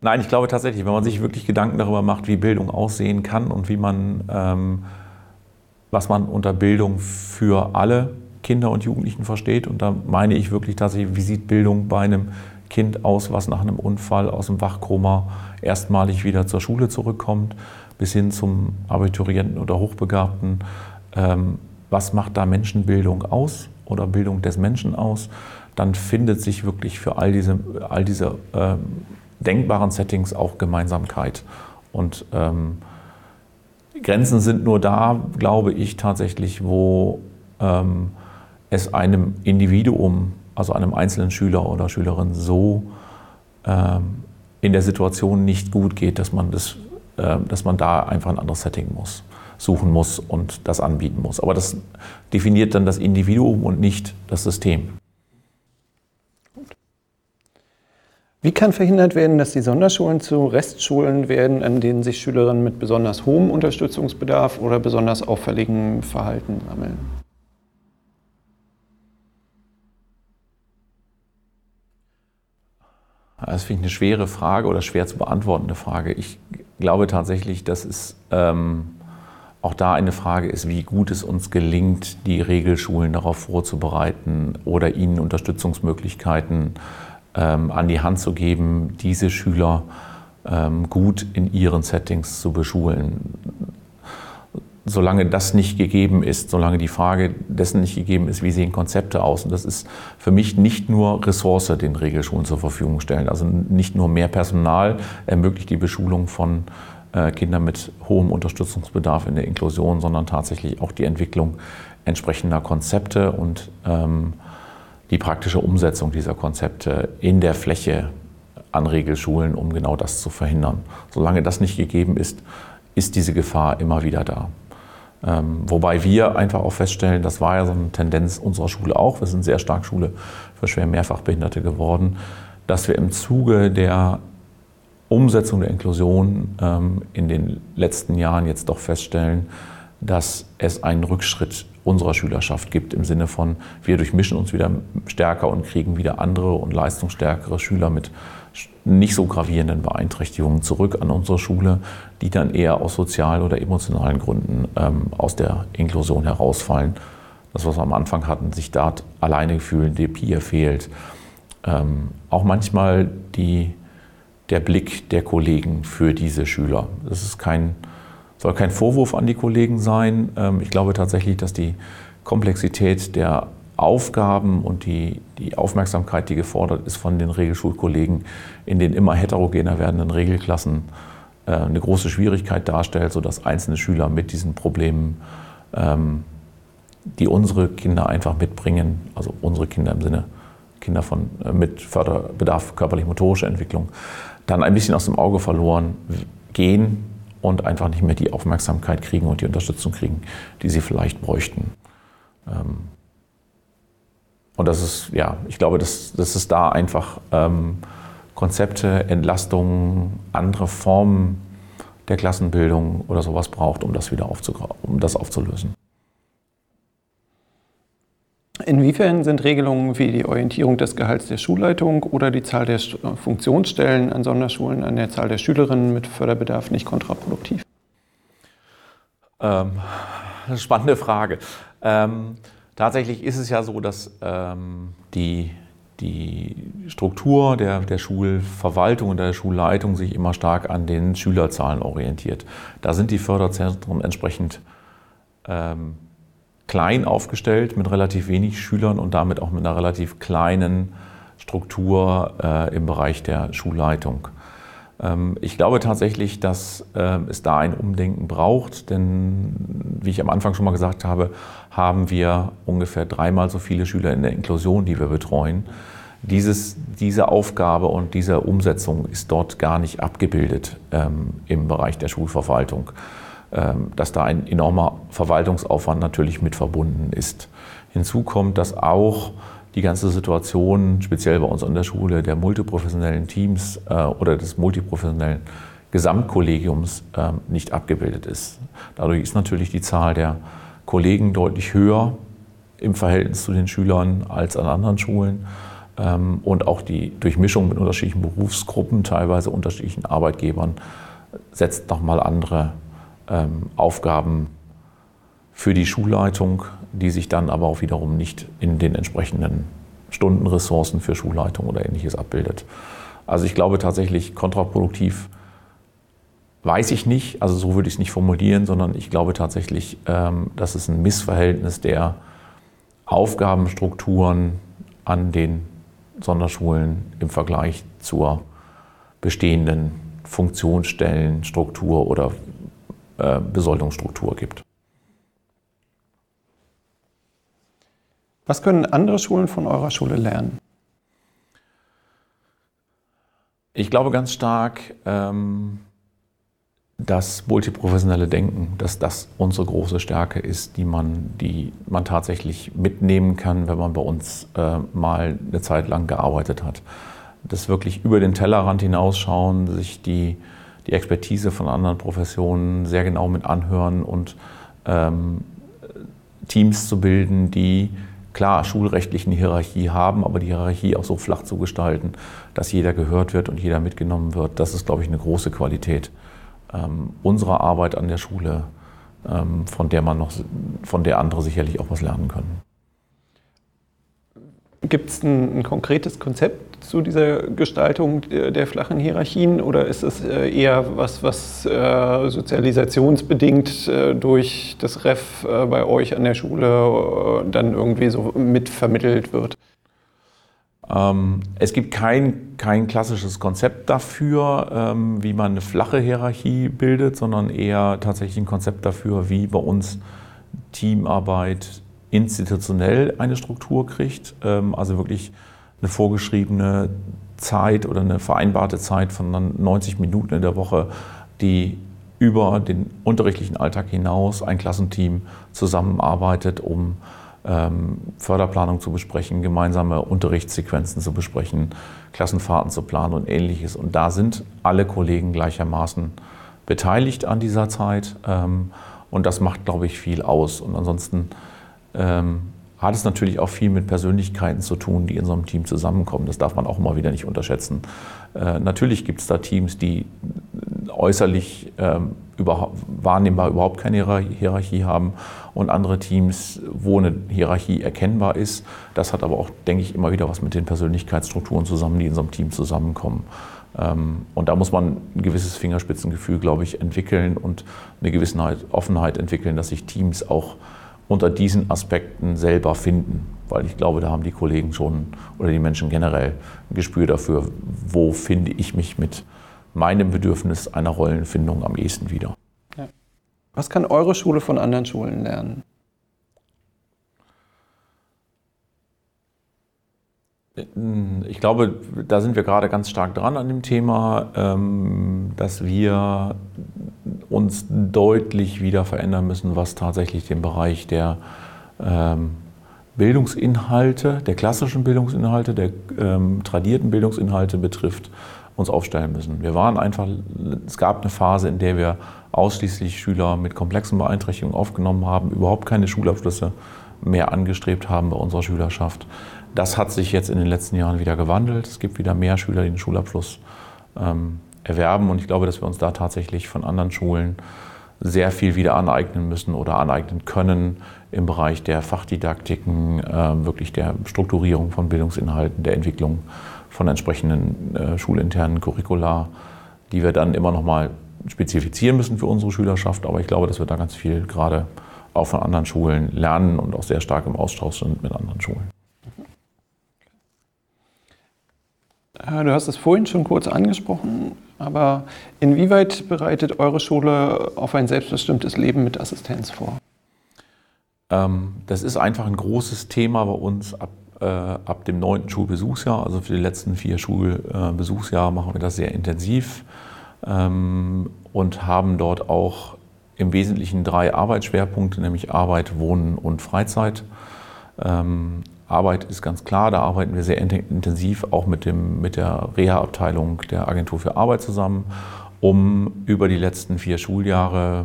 nein, ich glaube tatsächlich, wenn man sich wirklich Gedanken darüber macht, wie Bildung aussehen kann und wie man, ähm, was man unter Bildung für alle Kinder und Jugendlichen versteht, und da meine ich wirklich tatsächlich, wie sieht Bildung bei einem Kind aus, was nach einem Unfall aus dem Wachkoma erstmalig wieder zur Schule zurückkommt, bis hin zum Abiturienten oder Hochbegabten. Ähm, was macht da Menschenbildung aus oder Bildung des Menschen aus? dann findet sich wirklich für all diese, all diese ähm, denkbaren Settings auch Gemeinsamkeit. Und ähm, Grenzen sind nur da, glaube ich, tatsächlich, wo ähm, es einem Individuum, also einem einzelnen Schüler oder Schülerin so ähm, in der Situation nicht gut geht, dass man, das, äh, dass man da einfach ein anderes Setting muss, suchen muss und das anbieten muss. Aber das definiert dann das Individuum und nicht das System. Wie kann verhindert werden, dass die Sonderschulen zu Restschulen werden, an denen sich Schülerinnen mit besonders hohem Unterstützungsbedarf oder besonders auffälligem Verhalten sammeln? Das finde ich eine schwere Frage oder schwer zu beantwortende Frage. Ich glaube tatsächlich, dass es ähm, auch da eine Frage ist, wie gut es uns gelingt, die Regelschulen darauf vorzubereiten oder ihnen Unterstützungsmöglichkeiten an die Hand zu geben, diese Schüler ähm, gut in ihren Settings zu beschulen. Solange das nicht gegeben ist, solange die Frage dessen nicht gegeben ist, wie sehen Konzepte aus? Und das ist für mich nicht nur Ressource, den Regelschulen zur Verfügung stellen. Also nicht nur mehr Personal ermöglicht die Beschulung von äh, Kindern mit hohem Unterstützungsbedarf in der Inklusion, sondern tatsächlich auch die Entwicklung entsprechender Konzepte und ähm, die praktische Umsetzung dieser Konzepte in der Fläche an Regelschulen, um genau das zu verhindern. Solange das nicht gegeben ist, ist diese Gefahr immer wieder da. Ähm, wobei wir einfach auch feststellen, das war ja so eine Tendenz unserer Schule auch, wir sind sehr stark Schule für schwer Mehrfachbehinderte geworden, dass wir im Zuge der Umsetzung der Inklusion ähm, in den letzten Jahren jetzt doch feststellen, dass es einen Rückschritt unserer Schülerschaft gibt, im Sinne von, wir durchmischen uns wieder stärker und kriegen wieder andere und leistungsstärkere Schüler mit nicht so gravierenden Beeinträchtigungen zurück an unsere Schule, die dann eher aus sozialen oder emotionalen Gründen ähm, aus der Inklusion herausfallen. Das, was wir am Anfang hatten, sich da alleine fühlen, der Peer fehlt. Ähm, auch manchmal die, der Blick der Kollegen für diese Schüler. Das ist kein soll kein Vorwurf an die Kollegen sein. Ich glaube tatsächlich, dass die Komplexität der Aufgaben und die, die Aufmerksamkeit, die gefordert ist von den Regelschulkollegen in den immer heterogener werdenden Regelklassen, eine große Schwierigkeit darstellt, sodass einzelne Schüler mit diesen Problemen, die unsere Kinder einfach mitbringen, also unsere Kinder im Sinne Kinder von, mit Förderbedarf körperlich-motorischer Entwicklung, dann ein bisschen aus dem Auge verloren gehen und einfach nicht mehr die Aufmerksamkeit kriegen und die Unterstützung kriegen, die sie vielleicht bräuchten. Und das ist, ja, ich glaube, dass, dass es da einfach ähm, Konzepte, Entlastungen, andere Formen der Klassenbildung oder sowas braucht, um das wieder aufzugreifen, um das aufzulösen. Inwiefern sind Regelungen wie die Orientierung des Gehalts der Schulleitung oder die Zahl der Funktionsstellen an Sonderschulen an der Zahl der Schülerinnen mit Förderbedarf nicht kontraproduktiv? Ähm, eine spannende Frage. Ähm, tatsächlich ist es ja so, dass ähm, die, die Struktur der, der Schulverwaltung und der Schulleitung sich immer stark an den Schülerzahlen orientiert. Da sind die Förderzentren entsprechend ähm, klein aufgestellt, mit relativ wenig Schülern und damit auch mit einer relativ kleinen Struktur äh, im Bereich der Schulleitung. Ähm, ich glaube tatsächlich, dass äh, es da ein Umdenken braucht, denn wie ich am Anfang schon mal gesagt habe, haben wir ungefähr dreimal so viele Schüler in der Inklusion, die wir betreuen. Dieses, diese Aufgabe und diese Umsetzung ist dort gar nicht abgebildet ähm, im Bereich der Schulverwaltung, dass da ein enormer Verwaltungsaufwand natürlich mit verbunden ist. Hinzu kommt, dass auch die ganze Situation, speziell bei uns an der Schule, der multiprofessionellen Teams äh, oder des multiprofessionellen Gesamtkollegiums äh, nicht abgebildet ist. Dadurch ist natürlich die Zahl der Kollegen deutlich höher im Verhältnis zu den Schülern als an anderen Schulen. Ähm, und auch die Durchmischung mit unterschiedlichen Berufsgruppen, teilweise unterschiedlichen Arbeitgebern, setzt nochmal andere Aufgaben für die Schulleitung, die sich dann aber auch wiederum nicht in den entsprechenden Stundenressourcen für Schulleitung oder Ähnliches abbildet. Also ich glaube tatsächlich, kontraproduktiv weiß ich nicht, also so würde ich es nicht formulieren, sondern ich glaube tatsächlich, dass es ein Missverhältnis der Aufgabenstrukturen an den Sonderschulen im Vergleich zur bestehenden Funktionsstellenstruktur oder äh, Besoldungsstruktur gibt. Was können andere Schulen von eurer Schule lernen? Ich glaube ganz stark, ähm, das multiprofessionelle Denken, dass das unsere große Stärke ist, die man, die man tatsächlich mitnehmen kann, wenn man bei uns äh, mal eine Zeit lang gearbeitet hat. Das wirklich über den Tellerrand hinausschauen, sich die, die Expertise von anderen Professionen sehr genau mit anhören und ähm, Teams zu bilden, die klar schulrechtlich eine Hierarchie haben, aber die Hierarchie auch so flach zu gestalten, dass jeder gehört wird und jeder mitgenommen wird. Das ist, glaube ich, eine große Qualität ähm, unserer Arbeit an der Schule, ähm, von der man noch, von der andere sicherlich auch was lernen können. Gibt es ein, ein konkretes Konzept zu dieser Gestaltung der, der flachen Hierarchien oder ist es eher was, was äh, sozialisationsbedingt äh, durch das R E F äh, bei euch an der Schule äh, dann irgendwie so mitvermittelt wird? Ähm, es gibt kein, kein klassisches Konzept dafür, ähm, wie man eine flache Hierarchie bildet, sondern eher tatsächlich ein Konzept dafür, wie bei uns Teamarbeit institutionell eine Struktur kriegt, also wirklich eine vorgeschriebene Zeit oder eine vereinbarte Zeit von neunzig Minuten in der Woche, die über den unterrichtlichen Alltag hinaus ein Klassenteam zusammenarbeitet, um Förderplanung zu besprechen, gemeinsame Unterrichtssequenzen zu besprechen, Klassenfahrten zu planen und Ähnliches. Und da sind alle Kollegen gleichermaßen beteiligt an dieser Zeit und das macht, glaube ich, viel aus. Und ansonsten Ähm, hat es natürlich auch viel mit Persönlichkeiten zu tun, die in so einem Team zusammenkommen. Das darf man auch immer wieder nicht unterschätzen. Äh, natürlich gibt es da Teams, die äußerlich ähm, über, wahrnehmbar überhaupt keine Hierarchie haben und andere Teams, wo eine Hierarchie erkennbar ist. Das hat aber auch, denke ich, immer wieder was mit den Persönlichkeitsstrukturen zusammen, die in so einem Team zusammenkommen. Ähm, und da muss man ein gewisses Fingerspitzengefühl, glaube ich, entwickeln und eine gewisse Offenheit entwickeln, dass sich Teams auch unter diesen Aspekten selber finden, weil ich glaube, da haben die Kollegen schon oder die Menschen generell ein Gespür dafür, wo finde ich mich mit meinem Bedürfnis einer Rollenfindung am ehesten wieder. Ja. Was kann eure Schule von anderen Schulen lernen? Ich glaube, da sind wir gerade ganz stark dran an dem Thema, dass wir uns deutlich wieder verändern müssen, was tatsächlich den Bereich der Bildungsinhalte, der klassischen Bildungsinhalte, der tradierten Bildungsinhalte betrifft, uns aufstellen müssen. Wir waren einfach, es gab eine Phase, in der wir ausschließlich Schüler mit komplexen Beeinträchtigungen aufgenommen haben, überhaupt keine Schulabschlüsse mehr angestrebt haben bei unserer Schülerschaft. Das hat sich jetzt in den letzten Jahren wieder gewandelt. Es gibt wieder mehr Schüler, die den Schulabschluss ähm, erwerben. Und ich glaube, dass wir uns da tatsächlich von anderen Schulen sehr viel wieder aneignen müssen oder aneignen können im Bereich der Fachdidaktiken, äh, wirklich der Strukturierung von Bildungsinhalten, der Entwicklung von entsprechenden äh, schulinternen Curricula, die wir dann immer noch mal spezifizieren müssen für unsere Schülerschaft. Aber ich glaube, dass wir da ganz viel gerade auch von anderen Schulen lernen und auch sehr stark im Austausch sind mit anderen Schulen. Du hast es vorhin schon kurz angesprochen, aber inwieweit bereitet eure Schule auf ein selbstbestimmtes Leben mit Assistenz vor? Ähm, das ist einfach ein großes Thema bei uns ab, äh, ab dem neunten Schulbesuchsjahr. Also für die letzten vier Schulbesuchsjahre machen wir das sehr intensiv ähm, und haben dort auch im Wesentlichen drei Arbeitsschwerpunkte, nämlich Arbeit, Wohnen und Freizeit. Ähm, Arbeit ist ganz klar, da arbeiten wir sehr intensiv auch mit, dem, mit der Reha-Abteilung der Agentur für Arbeit zusammen, um über die letzten vier Schuljahre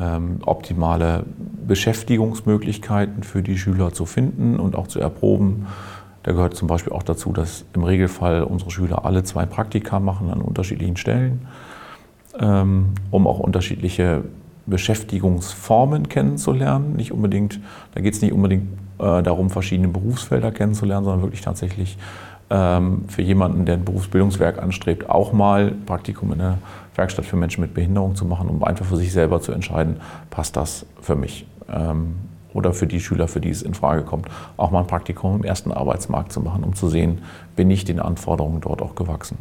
ähm, optimale Beschäftigungsmöglichkeiten für die Schüler zu finden und auch zu erproben. Da gehört zum Beispiel auch dazu, dass im Regelfall unsere Schüler alle zwei Praktika machen an unterschiedlichen Stellen, ähm, um auch unterschiedliche Beschäftigungsformen kennenzulernen. Nicht unbedingt, da geht es nicht unbedingt äh, darum, verschiedene Berufsfelder kennenzulernen, sondern wirklich tatsächlich ähm, für jemanden, der ein Berufsbildungswerk anstrebt, auch mal Praktikum in der Werkstatt für Menschen mit Behinderung zu machen, um einfach für sich selber zu entscheiden, passt das für mich. Ähm, oder für die Schüler, für die es in Frage kommt, auch mal ein Praktikum im ersten Arbeitsmarkt zu machen, um zu sehen, bin ich den Anforderungen dort auch gewachsen.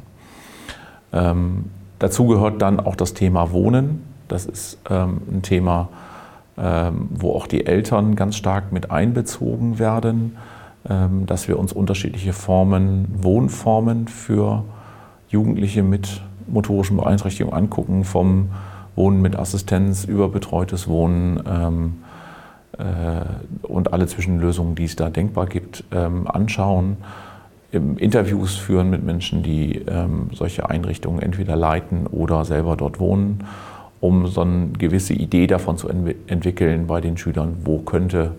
Ähm, dazu gehört dann auch das Thema Wohnen. Das ist ähm, ein Thema, ähm, wo auch die Eltern ganz stark mit einbezogen werden, ähm, dass wir uns unterschiedliche Formen, Wohnformen für Jugendliche mit motorischen Beeinträchtigungen angucken, vom Wohnen mit Assistenz über betreutes Wohnen ähm, äh, und alle Zwischenlösungen, die es da denkbar gibt, ähm, anschauen, im Interviews führen mit Menschen, die ähm, solche Einrichtungen entweder leiten oder selber dort wohnen, um so eine gewisse Idee davon zu ent- entwickeln bei den Schülern, wo könnte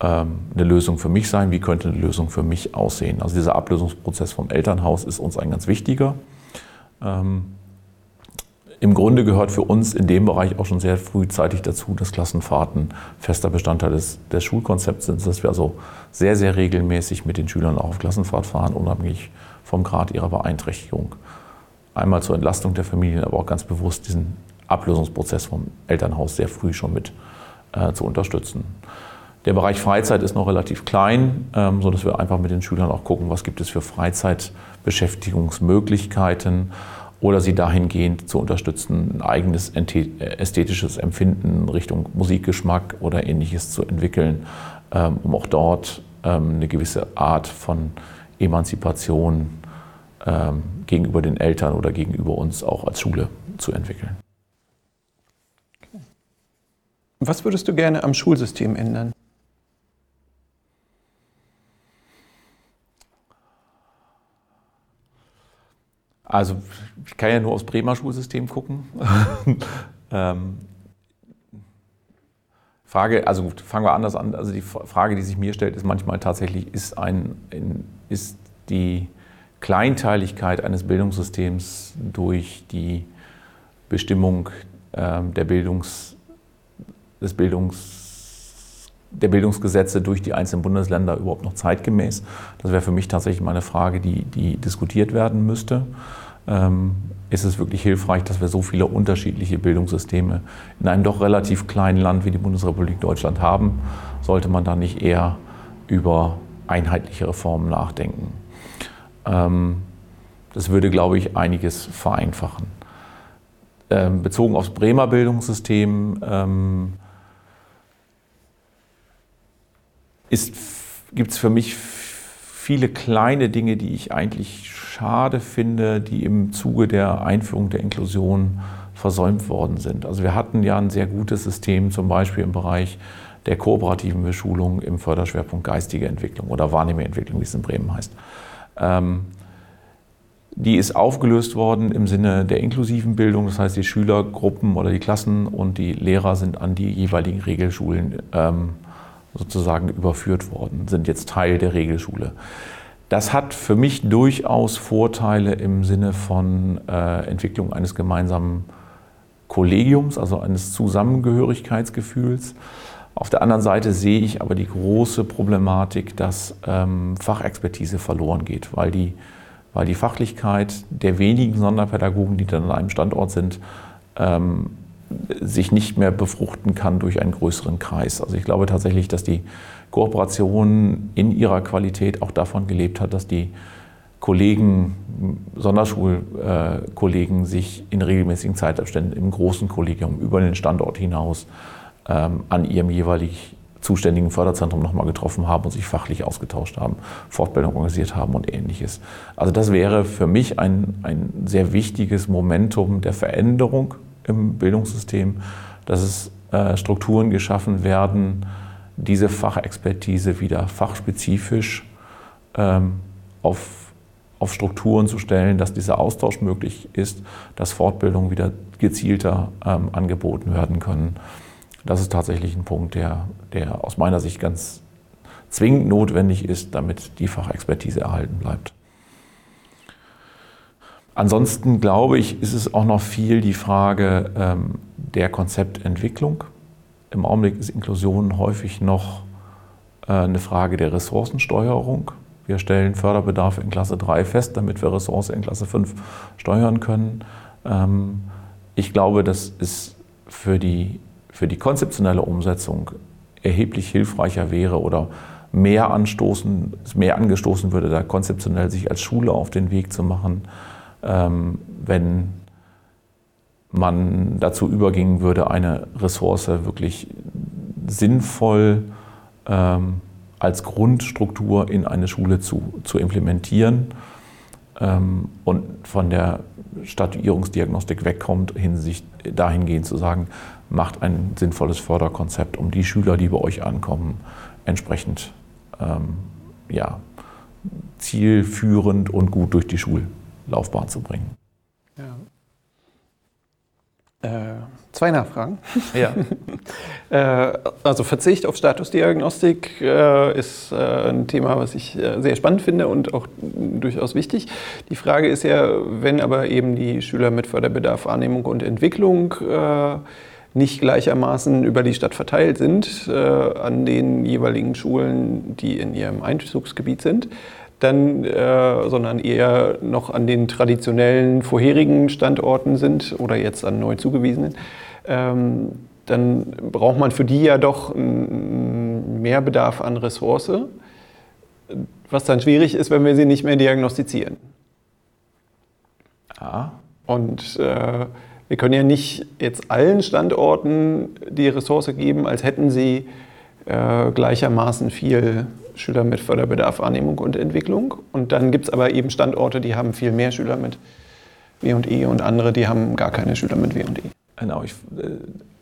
ähm, eine Lösung für mich sein, wie könnte eine Lösung für mich aussehen. Also dieser Ablösungsprozess vom Elternhaus ist uns ein ganz wichtiger. Ähm, Im Grunde gehört für uns in dem Bereich auch schon sehr frühzeitig dazu, dass Klassenfahrten fester Bestandteil des, des Schulkonzepts sind, dass wir also sehr, sehr regelmäßig mit den Schülern auch auf Klassenfahrt fahren, unabhängig vom Grad ihrer Beeinträchtigung. Einmal zur Entlastung der Familien, aber auch ganz bewusst diesen Ablösungsprozess vom Elternhaus sehr früh schon mit äh, zu unterstützen. Der Bereich Freizeit ist noch relativ klein, ähm, sodass wir einfach mit den Schülern auch gucken, was gibt es für Freizeitbeschäftigungsmöglichkeiten, oder sie dahingehend zu unterstützen, ein eigenes ästhetisches Empfinden Richtung Musikgeschmack oder Ähnliches zu entwickeln, um auch dort eine gewisse Art von Emanzipation gegenüber den Eltern oder gegenüber uns auch als Schule zu entwickeln. Okay. Was würdest du gerne am Schulsystem ändern? Also ich kann ja nur aufs Bremer Schulsystem gucken. ähm, Frage, also gut, fangen wir anders an. Also die Frage, die sich mir stellt, ist manchmal tatsächlich, ist, ein, ist die Kleinteiligkeit eines Bildungssystems durch die Bestimmung ähm, der, Bildungs, des Bildungs, der Bildungsgesetze durch die einzelnen Bundesländer überhaupt noch zeitgemäß? Das wäre für mich tatsächlich mal eine Frage, die, die diskutiert werden müsste. Ähm, ist es wirklich hilfreich, dass wir so viele unterschiedliche Bildungssysteme in einem doch relativ kleinen Land wie die Bundesrepublik Deutschland haben? Sollte man da nicht eher über einheitliche Reformen nachdenken? Ähm, das würde, glaube ich, einiges vereinfachen. Ähm, bezogen aufs Bremer Bildungssystem ähm, gibt es für mich viele kleine Dinge, die ich eigentlich schade finde, die im Zuge der Einführung der Inklusion versäumt worden sind. Also wir hatten ja ein sehr gutes System, zum Beispiel im Bereich der kooperativen Beschulung im Förderschwerpunkt geistige Entwicklung oder Wahrnehmerentwicklung, wie es in Bremen heißt. Ähm, die ist aufgelöst worden im Sinne der inklusiven Bildung. Das heißt, die Schülergruppen oder die Klassen und die Lehrer sind an die jeweiligen Regelschulen ähm, sozusagen überführt worden, sind jetzt Teil der Regelschule. Das hat für mich durchaus Vorteile im Sinne von äh, Entwicklung eines gemeinsamen Kollegiums, also eines Zusammengehörigkeitsgefühls. Auf der anderen Seite sehe ich aber die große Problematik, dass ähm, Fachexpertise verloren geht, weil die, weil die Fachlichkeit der wenigen Sonderpädagogen, die dann an einem Standort sind, ähm, sich nicht mehr befruchten kann durch einen größeren Kreis. Also ich glaube tatsächlich, dass die Kooperation in ihrer Qualität auch davon gelebt hat, dass die Kollegen, Sonderschulkollegen sich in regelmäßigen Zeitabständen im großen Kollegium über den Standort hinaus ähm, an ihrem jeweilig zuständigen Förderzentrum nochmal getroffen haben und sich fachlich ausgetauscht haben, Fortbildung organisiert haben und Ähnliches. Also das wäre für mich ein, ein sehr wichtiges Momentum der Veränderung im Bildungssystem, dass es äh, Strukturen geschaffen werden, diese Fachexpertise wieder fachspezifisch ähm, auf, auf Strukturen zu stellen, dass dieser Austausch möglich ist, dass Fortbildungen wieder gezielter ähm, angeboten werden können. Das ist tatsächlich ein Punkt, der, der aus meiner Sicht ganz zwingend notwendig ist, damit die Fachexpertise erhalten bleibt. Ansonsten, glaube ich, ist es auch noch viel die Frage ähm, der Konzeptentwicklung. Im Augenblick ist Inklusion häufig noch äh, eine Frage der Ressourcensteuerung. Wir stellen Förderbedarf in Klasse drei fest, damit wir Ressourcen in Klasse fünf steuern können. Ähm, ich glaube, das ist für die, für die konzeptionelle Umsetzung erheblich hilfreicher wäre oder mehr anstoßen, mehr angestoßen würde, da konzeptionell sich als Schule auf den Weg zu machen, ähm, wenn man dazu übergehen würde, eine Ressource wirklich sinnvoll ähm, als Grundstruktur in eine Schule zu, zu implementieren ähm, und von der Statuierungsdiagnostik wegkommt, hinsicht, dahingehend zu sagen, macht ein sinnvolles Förderkonzept, um die Schüler, die bei euch ankommen, entsprechend ähm, ja, zielführend und gut durch die Schullaufbahn zu bringen. Ja. Äh, zwei Nachfragen. Ja. äh, also Verzicht auf Statusdiagnostik äh, ist äh, ein Thema, was ich äh, sehr spannend finde und auch durchaus wichtig. Die Frage ist ja, wenn aber eben die Schüler mit Förderbedarf, Wahrnehmung und Entwicklung äh, nicht gleichermaßen über die Stadt verteilt sind, äh, an den jeweiligen Schulen, die in ihrem Einzugsgebiet sind, dann, äh, sondern eher noch an den traditionellen vorherigen Standorten sind oder jetzt an neu zugewiesenen, ähm, dann braucht man für die ja doch mehr Bedarf an Ressource, was dann schwierig ist, wenn wir sie nicht mehr diagnostizieren. Ja. Und äh, wir können ja nicht jetzt allen Standorten die Ressource geben, als hätten sie äh, gleichermaßen viel Schüler mit Förderbedarf, Wahrnehmung und Entwicklung. Und dann gibt es aber eben Standorte, die haben viel mehr Schüler mit W und E und andere, die haben gar keine Schüler mit W und E. Genau. Ich,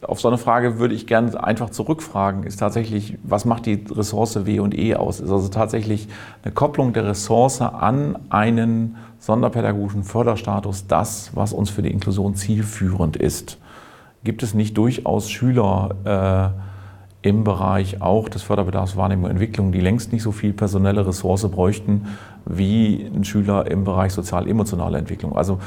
auf so eine Frage würde ich gerne einfach zurückfragen, ist tatsächlich, was macht die Ressource W und E aus? Ist also tatsächlich eine Kopplung der Ressource an einen sonderpädagogischen Förderstatus das, was uns für die Inklusion zielführend ist? Gibt es nicht durchaus Schüler äh, im Bereich auch des Förderbedarfs Wahrnehmung und Entwicklung, die längst nicht so viel personelle Ressource bräuchten wie ein Schüler im Bereich sozial-emotionale Entwicklung? Also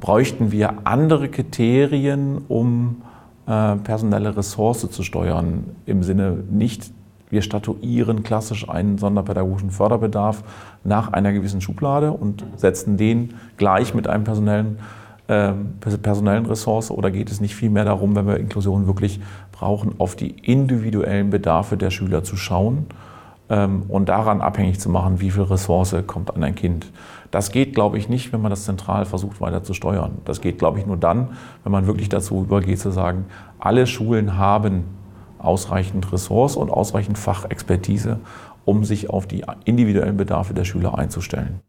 bräuchten wir andere Kriterien, um äh, personelle Ressource zu steuern, im Sinne nicht, wir statuieren klassisch einen sonderpädagogischen Förderbedarf nach einer gewissen Schublade und setzen den gleich mit einem personellen personellen Ressource, oder geht es nicht vielmehr darum, wenn wir Inklusion wirklich brauchen, auf die individuellen Bedarfe der Schüler zu schauen ähm, und daran abhängig zu machen, wie viel Ressource kommt an ein Kind. Das geht, glaube ich, nicht, wenn man das zentral versucht weiter zu steuern. Das geht, glaube ich, nur dann, wenn man wirklich dazu übergeht zu sagen, alle Schulen haben ausreichend Ressource und ausreichend Fachexpertise, um sich auf die individuellen Bedarfe der Schüler einzustellen.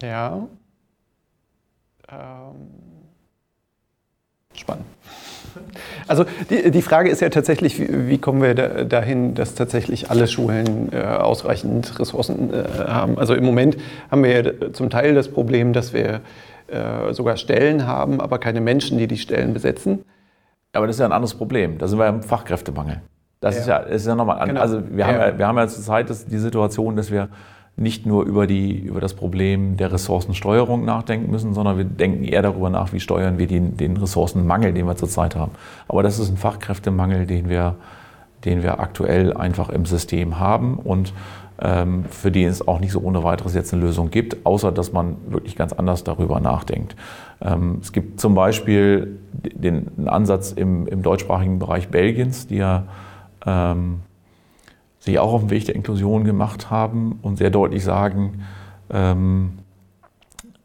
Ja. Spannend. Also die, die Frage ist ja tatsächlich, wie, wie kommen wir da, dahin, dass tatsächlich alle Schulen äh, ausreichend Ressourcen äh, haben. Also im Moment haben wir ja zum Teil das Problem, dass wir äh, sogar Stellen haben, aber keine Menschen, die die Stellen besetzen. Aber das ist ja ein anderes Problem. Da sind wir im Fachkräftemangel. Das ja. ist ja, ist ja nochmal anders. Genau. Also wir, ja. Haben ja, wir haben ja zurzeit die Situation, dass wir nicht nur über, die, über das Problem der Ressourcensteuerung nachdenken müssen, sondern wir denken eher darüber nach, wie steuern wir den, den Ressourcenmangel, den wir zurzeit haben. Aber das ist ein Fachkräftemangel, den wir, den wir aktuell einfach im System haben und ähm, für den es auch nicht so ohne weiteres jetzt eine Lösung gibt, außer dass man wirklich ganz anders darüber nachdenkt. Ähm, es gibt zum Beispiel den, den Ansatz im, im deutschsprachigen Bereich Belgiens, die ja ähm, sich auch auf dem Weg der Inklusion gemacht haben und sehr deutlich sagen,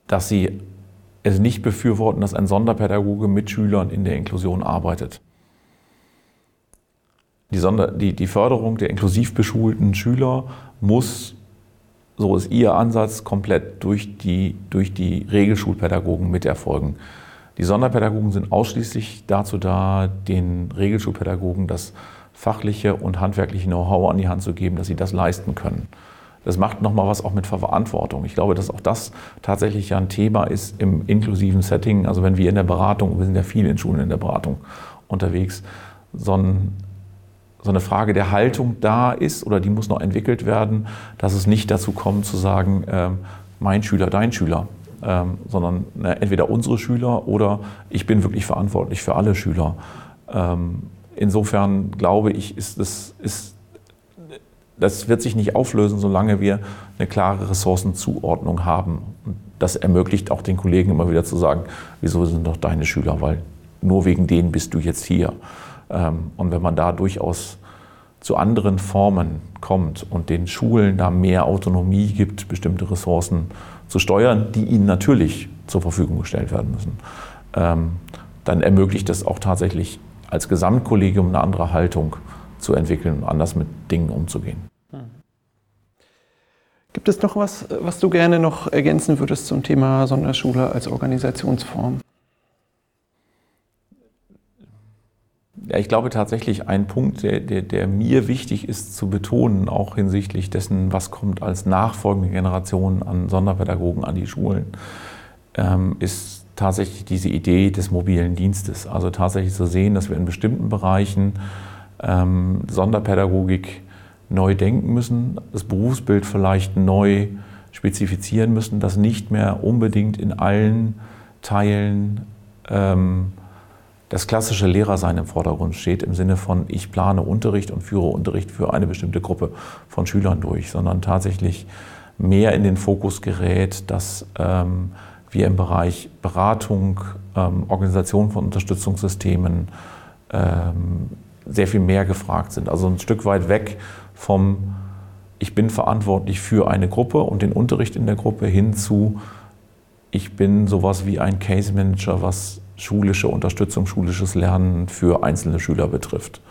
dass sie es nicht befürworten, dass ein Sonderpädagoge mit Schülern in der Inklusion arbeitet. Die, Sonder-, die, die Förderung der inklusiv beschulten Schüler muss, so ist ihr Ansatz, komplett durch die, durch die Regelschulpädagogen miterfolgen. Die Sonderpädagogen sind ausschließlich dazu da, den Regelschulpädagogen das fachliche und handwerkliche Know-how an die Hand zu geben, dass sie das leisten können. Das macht nochmal was auch mit Verantwortung. Ich glaube, dass auch das tatsächlich ja ein Thema ist im inklusiven Setting. Also wenn wir in der Beratung, wir sind ja viel in Schulen in der Beratung unterwegs, so, ein, so eine Frage der Haltung da ist oder die muss noch entwickelt werden, dass es nicht dazu kommt zu sagen, äh, mein Schüler, dein Schüler, ähm, sondern na, entweder unsere Schüler oder ich bin wirklich verantwortlich für alle Schüler. Ähm, Insofern glaube ich, ist das, ist, das wird sich nicht auflösen, solange wir eine klare Ressourcenzuordnung haben. Und das ermöglicht auch den Kollegen immer wieder zu sagen, wieso sind doch deine Schüler, weil nur wegen denen bist du jetzt hier. Und wenn man da durchaus zu anderen Formen kommt und den Schulen da mehr Autonomie gibt, bestimmte Ressourcen zu steuern, die ihnen natürlich zur Verfügung gestellt werden müssen, dann ermöglicht es auch tatsächlich als Gesamtkollegium eine andere Haltung zu entwickeln, anders mit Dingen umzugehen. Gibt es noch was, was du gerne noch ergänzen würdest zum Thema Sonderschule als Organisationsform? Ja, ich glaube tatsächlich, ein Punkt, der, der, der mir wichtig ist zu betonen, auch hinsichtlich dessen, was kommt als nachfolgende Generation an Sonderpädagogen an die Schulen, ähm, ist tatsächlich diese Idee des mobilen Dienstes. Also tatsächlich zu sehen, dass wir in bestimmten Bereichen ähm, Sonderpädagogik neu denken müssen, das Berufsbild vielleicht neu spezifizieren müssen, dass nicht mehr unbedingt in allen Teilen ähm, das klassische Lehrersein im Vordergrund steht, im Sinne von ich plane Unterricht und führe Unterricht für eine bestimmte Gruppe von Schülern durch, sondern tatsächlich mehr in den Fokus gerät, dass ähm, wir im Bereich Beratung, ähm, Organisation von Unterstützungssystemen ähm, sehr viel mehr gefragt sind. Also ein Stück weit weg vom ich bin verantwortlich für eine Gruppe und den Unterricht in der Gruppe hin zu ich bin sowas wie ein Case Manager, was schulische Unterstützung, schulisches Lernen für einzelne Schüler betrifft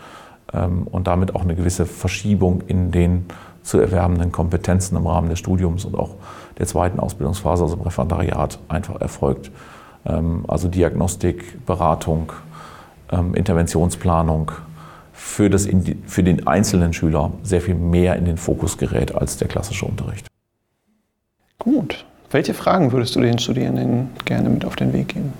und damit auch eine gewisse Verschiebung in den zu erwerbenden Kompetenzen im Rahmen des Studiums und auch der zweiten Ausbildungsphase, also im Referendariat, einfach erfolgt. Also Diagnostik, Beratung, Interventionsplanung für, das, für den einzelnen Schüler sehr viel mehr in den Fokus gerät als der klassische Unterricht. Gut. Welche Fragen würdest du den Studierenden gerne mit auf den Weg geben?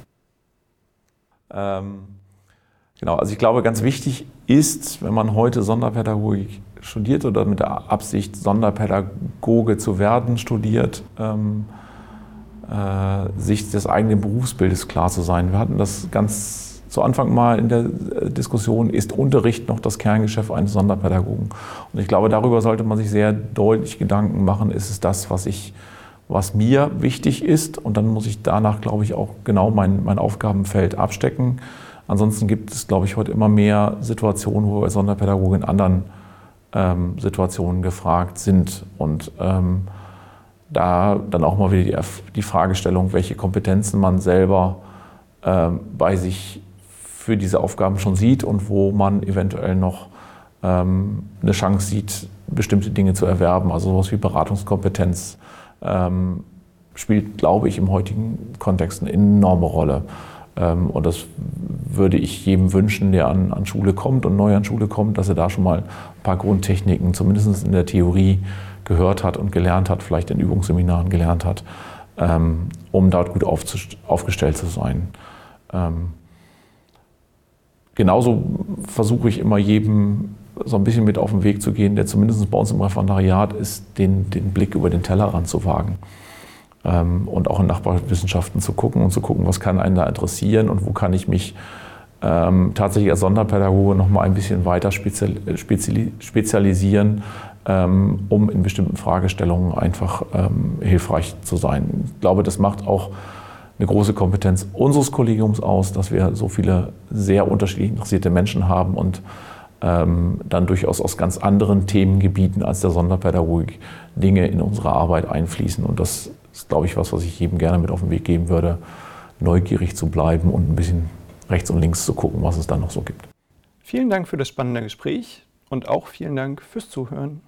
Genau, also ich glaube, ganz wichtig ist, wenn man heute Sonderpädagogik studiert oder mit der Absicht, Sonderpädagoge zu werden, studiert, ähm, äh, sich des eigenen Berufsbildes klar zu sein. Wir hatten das ganz zu Anfang mal in der Diskussion, ist Unterricht noch das Kerngeschäft eines Sonderpädagogen? Und ich glaube, darüber sollte man sich sehr deutlich Gedanken machen, ist es das, was ich was mir wichtig ist, und dann muss ich danach, glaube ich, auch genau mein, mein Aufgabenfeld abstecken. Ansonsten gibt es, glaube ich, heute immer mehr Situationen, wo wir als Sonderpädagoge in anderen ähm, Situationen gefragt sind. Und ähm, da dann auch mal wieder die, die Fragestellung, welche Kompetenzen man selber ähm, bei sich für diese Aufgaben schon sieht und wo man eventuell noch ähm, eine Chance sieht, bestimmte Dinge zu erwerben, also sowas wie Beratungskompetenz. Ähm, spielt, glaube ich, im heutigen Kontext eine enorme Rolle. Ähm, und das würde ich jedem wünschen, der an, an Schule kommt und neu an Schule kommt, dass er da schon mal ein paar Grundtechniken, zumindest in der Theorie, gehört hat und gelernt hat, vielleicht in Übungsseminaren gelernt hat, ähm, um dort gut aufzust- aufgestellt zu sein. Ähm, genauso versuche ich immer jedem, so ein bisschen mit auf den Weg zu gehen, der zumindest bei uns im Referendariat ist, den, den Blick über den Tellerrand zu wagen ähm, und auch in Nachbarwissenschaften zu gucken und zu gucken, was kann einen da interessieren und wo kann ich mich ähm, tatsächlich als Sonderpädagoge noch mal ein bisschen weiter spezialisieren, ähm, um in bestimmten Fragestellungen einfach ähm, hilfreich zu sein. Ich glaube, das macht auch eine große Kompetenz unseres Kollegiums aus, dass wir so viele sehr unterschiedlich interessierte Menschen haben und dann durchaus aus ganz anderen Themengebieten als der Sonderpädagogik Dinge in unsere Arbeit einfließen. Und das ist, glaube ich, was, was ich jedem gerne mit auf den Weg geben würde, neugierig zu bleiben und ein bisschen rechts und links zu gucken, was es da noch so gibt. Vielen Dank für das spannende Gespräch und auch vielen Dank fürs Zuhören.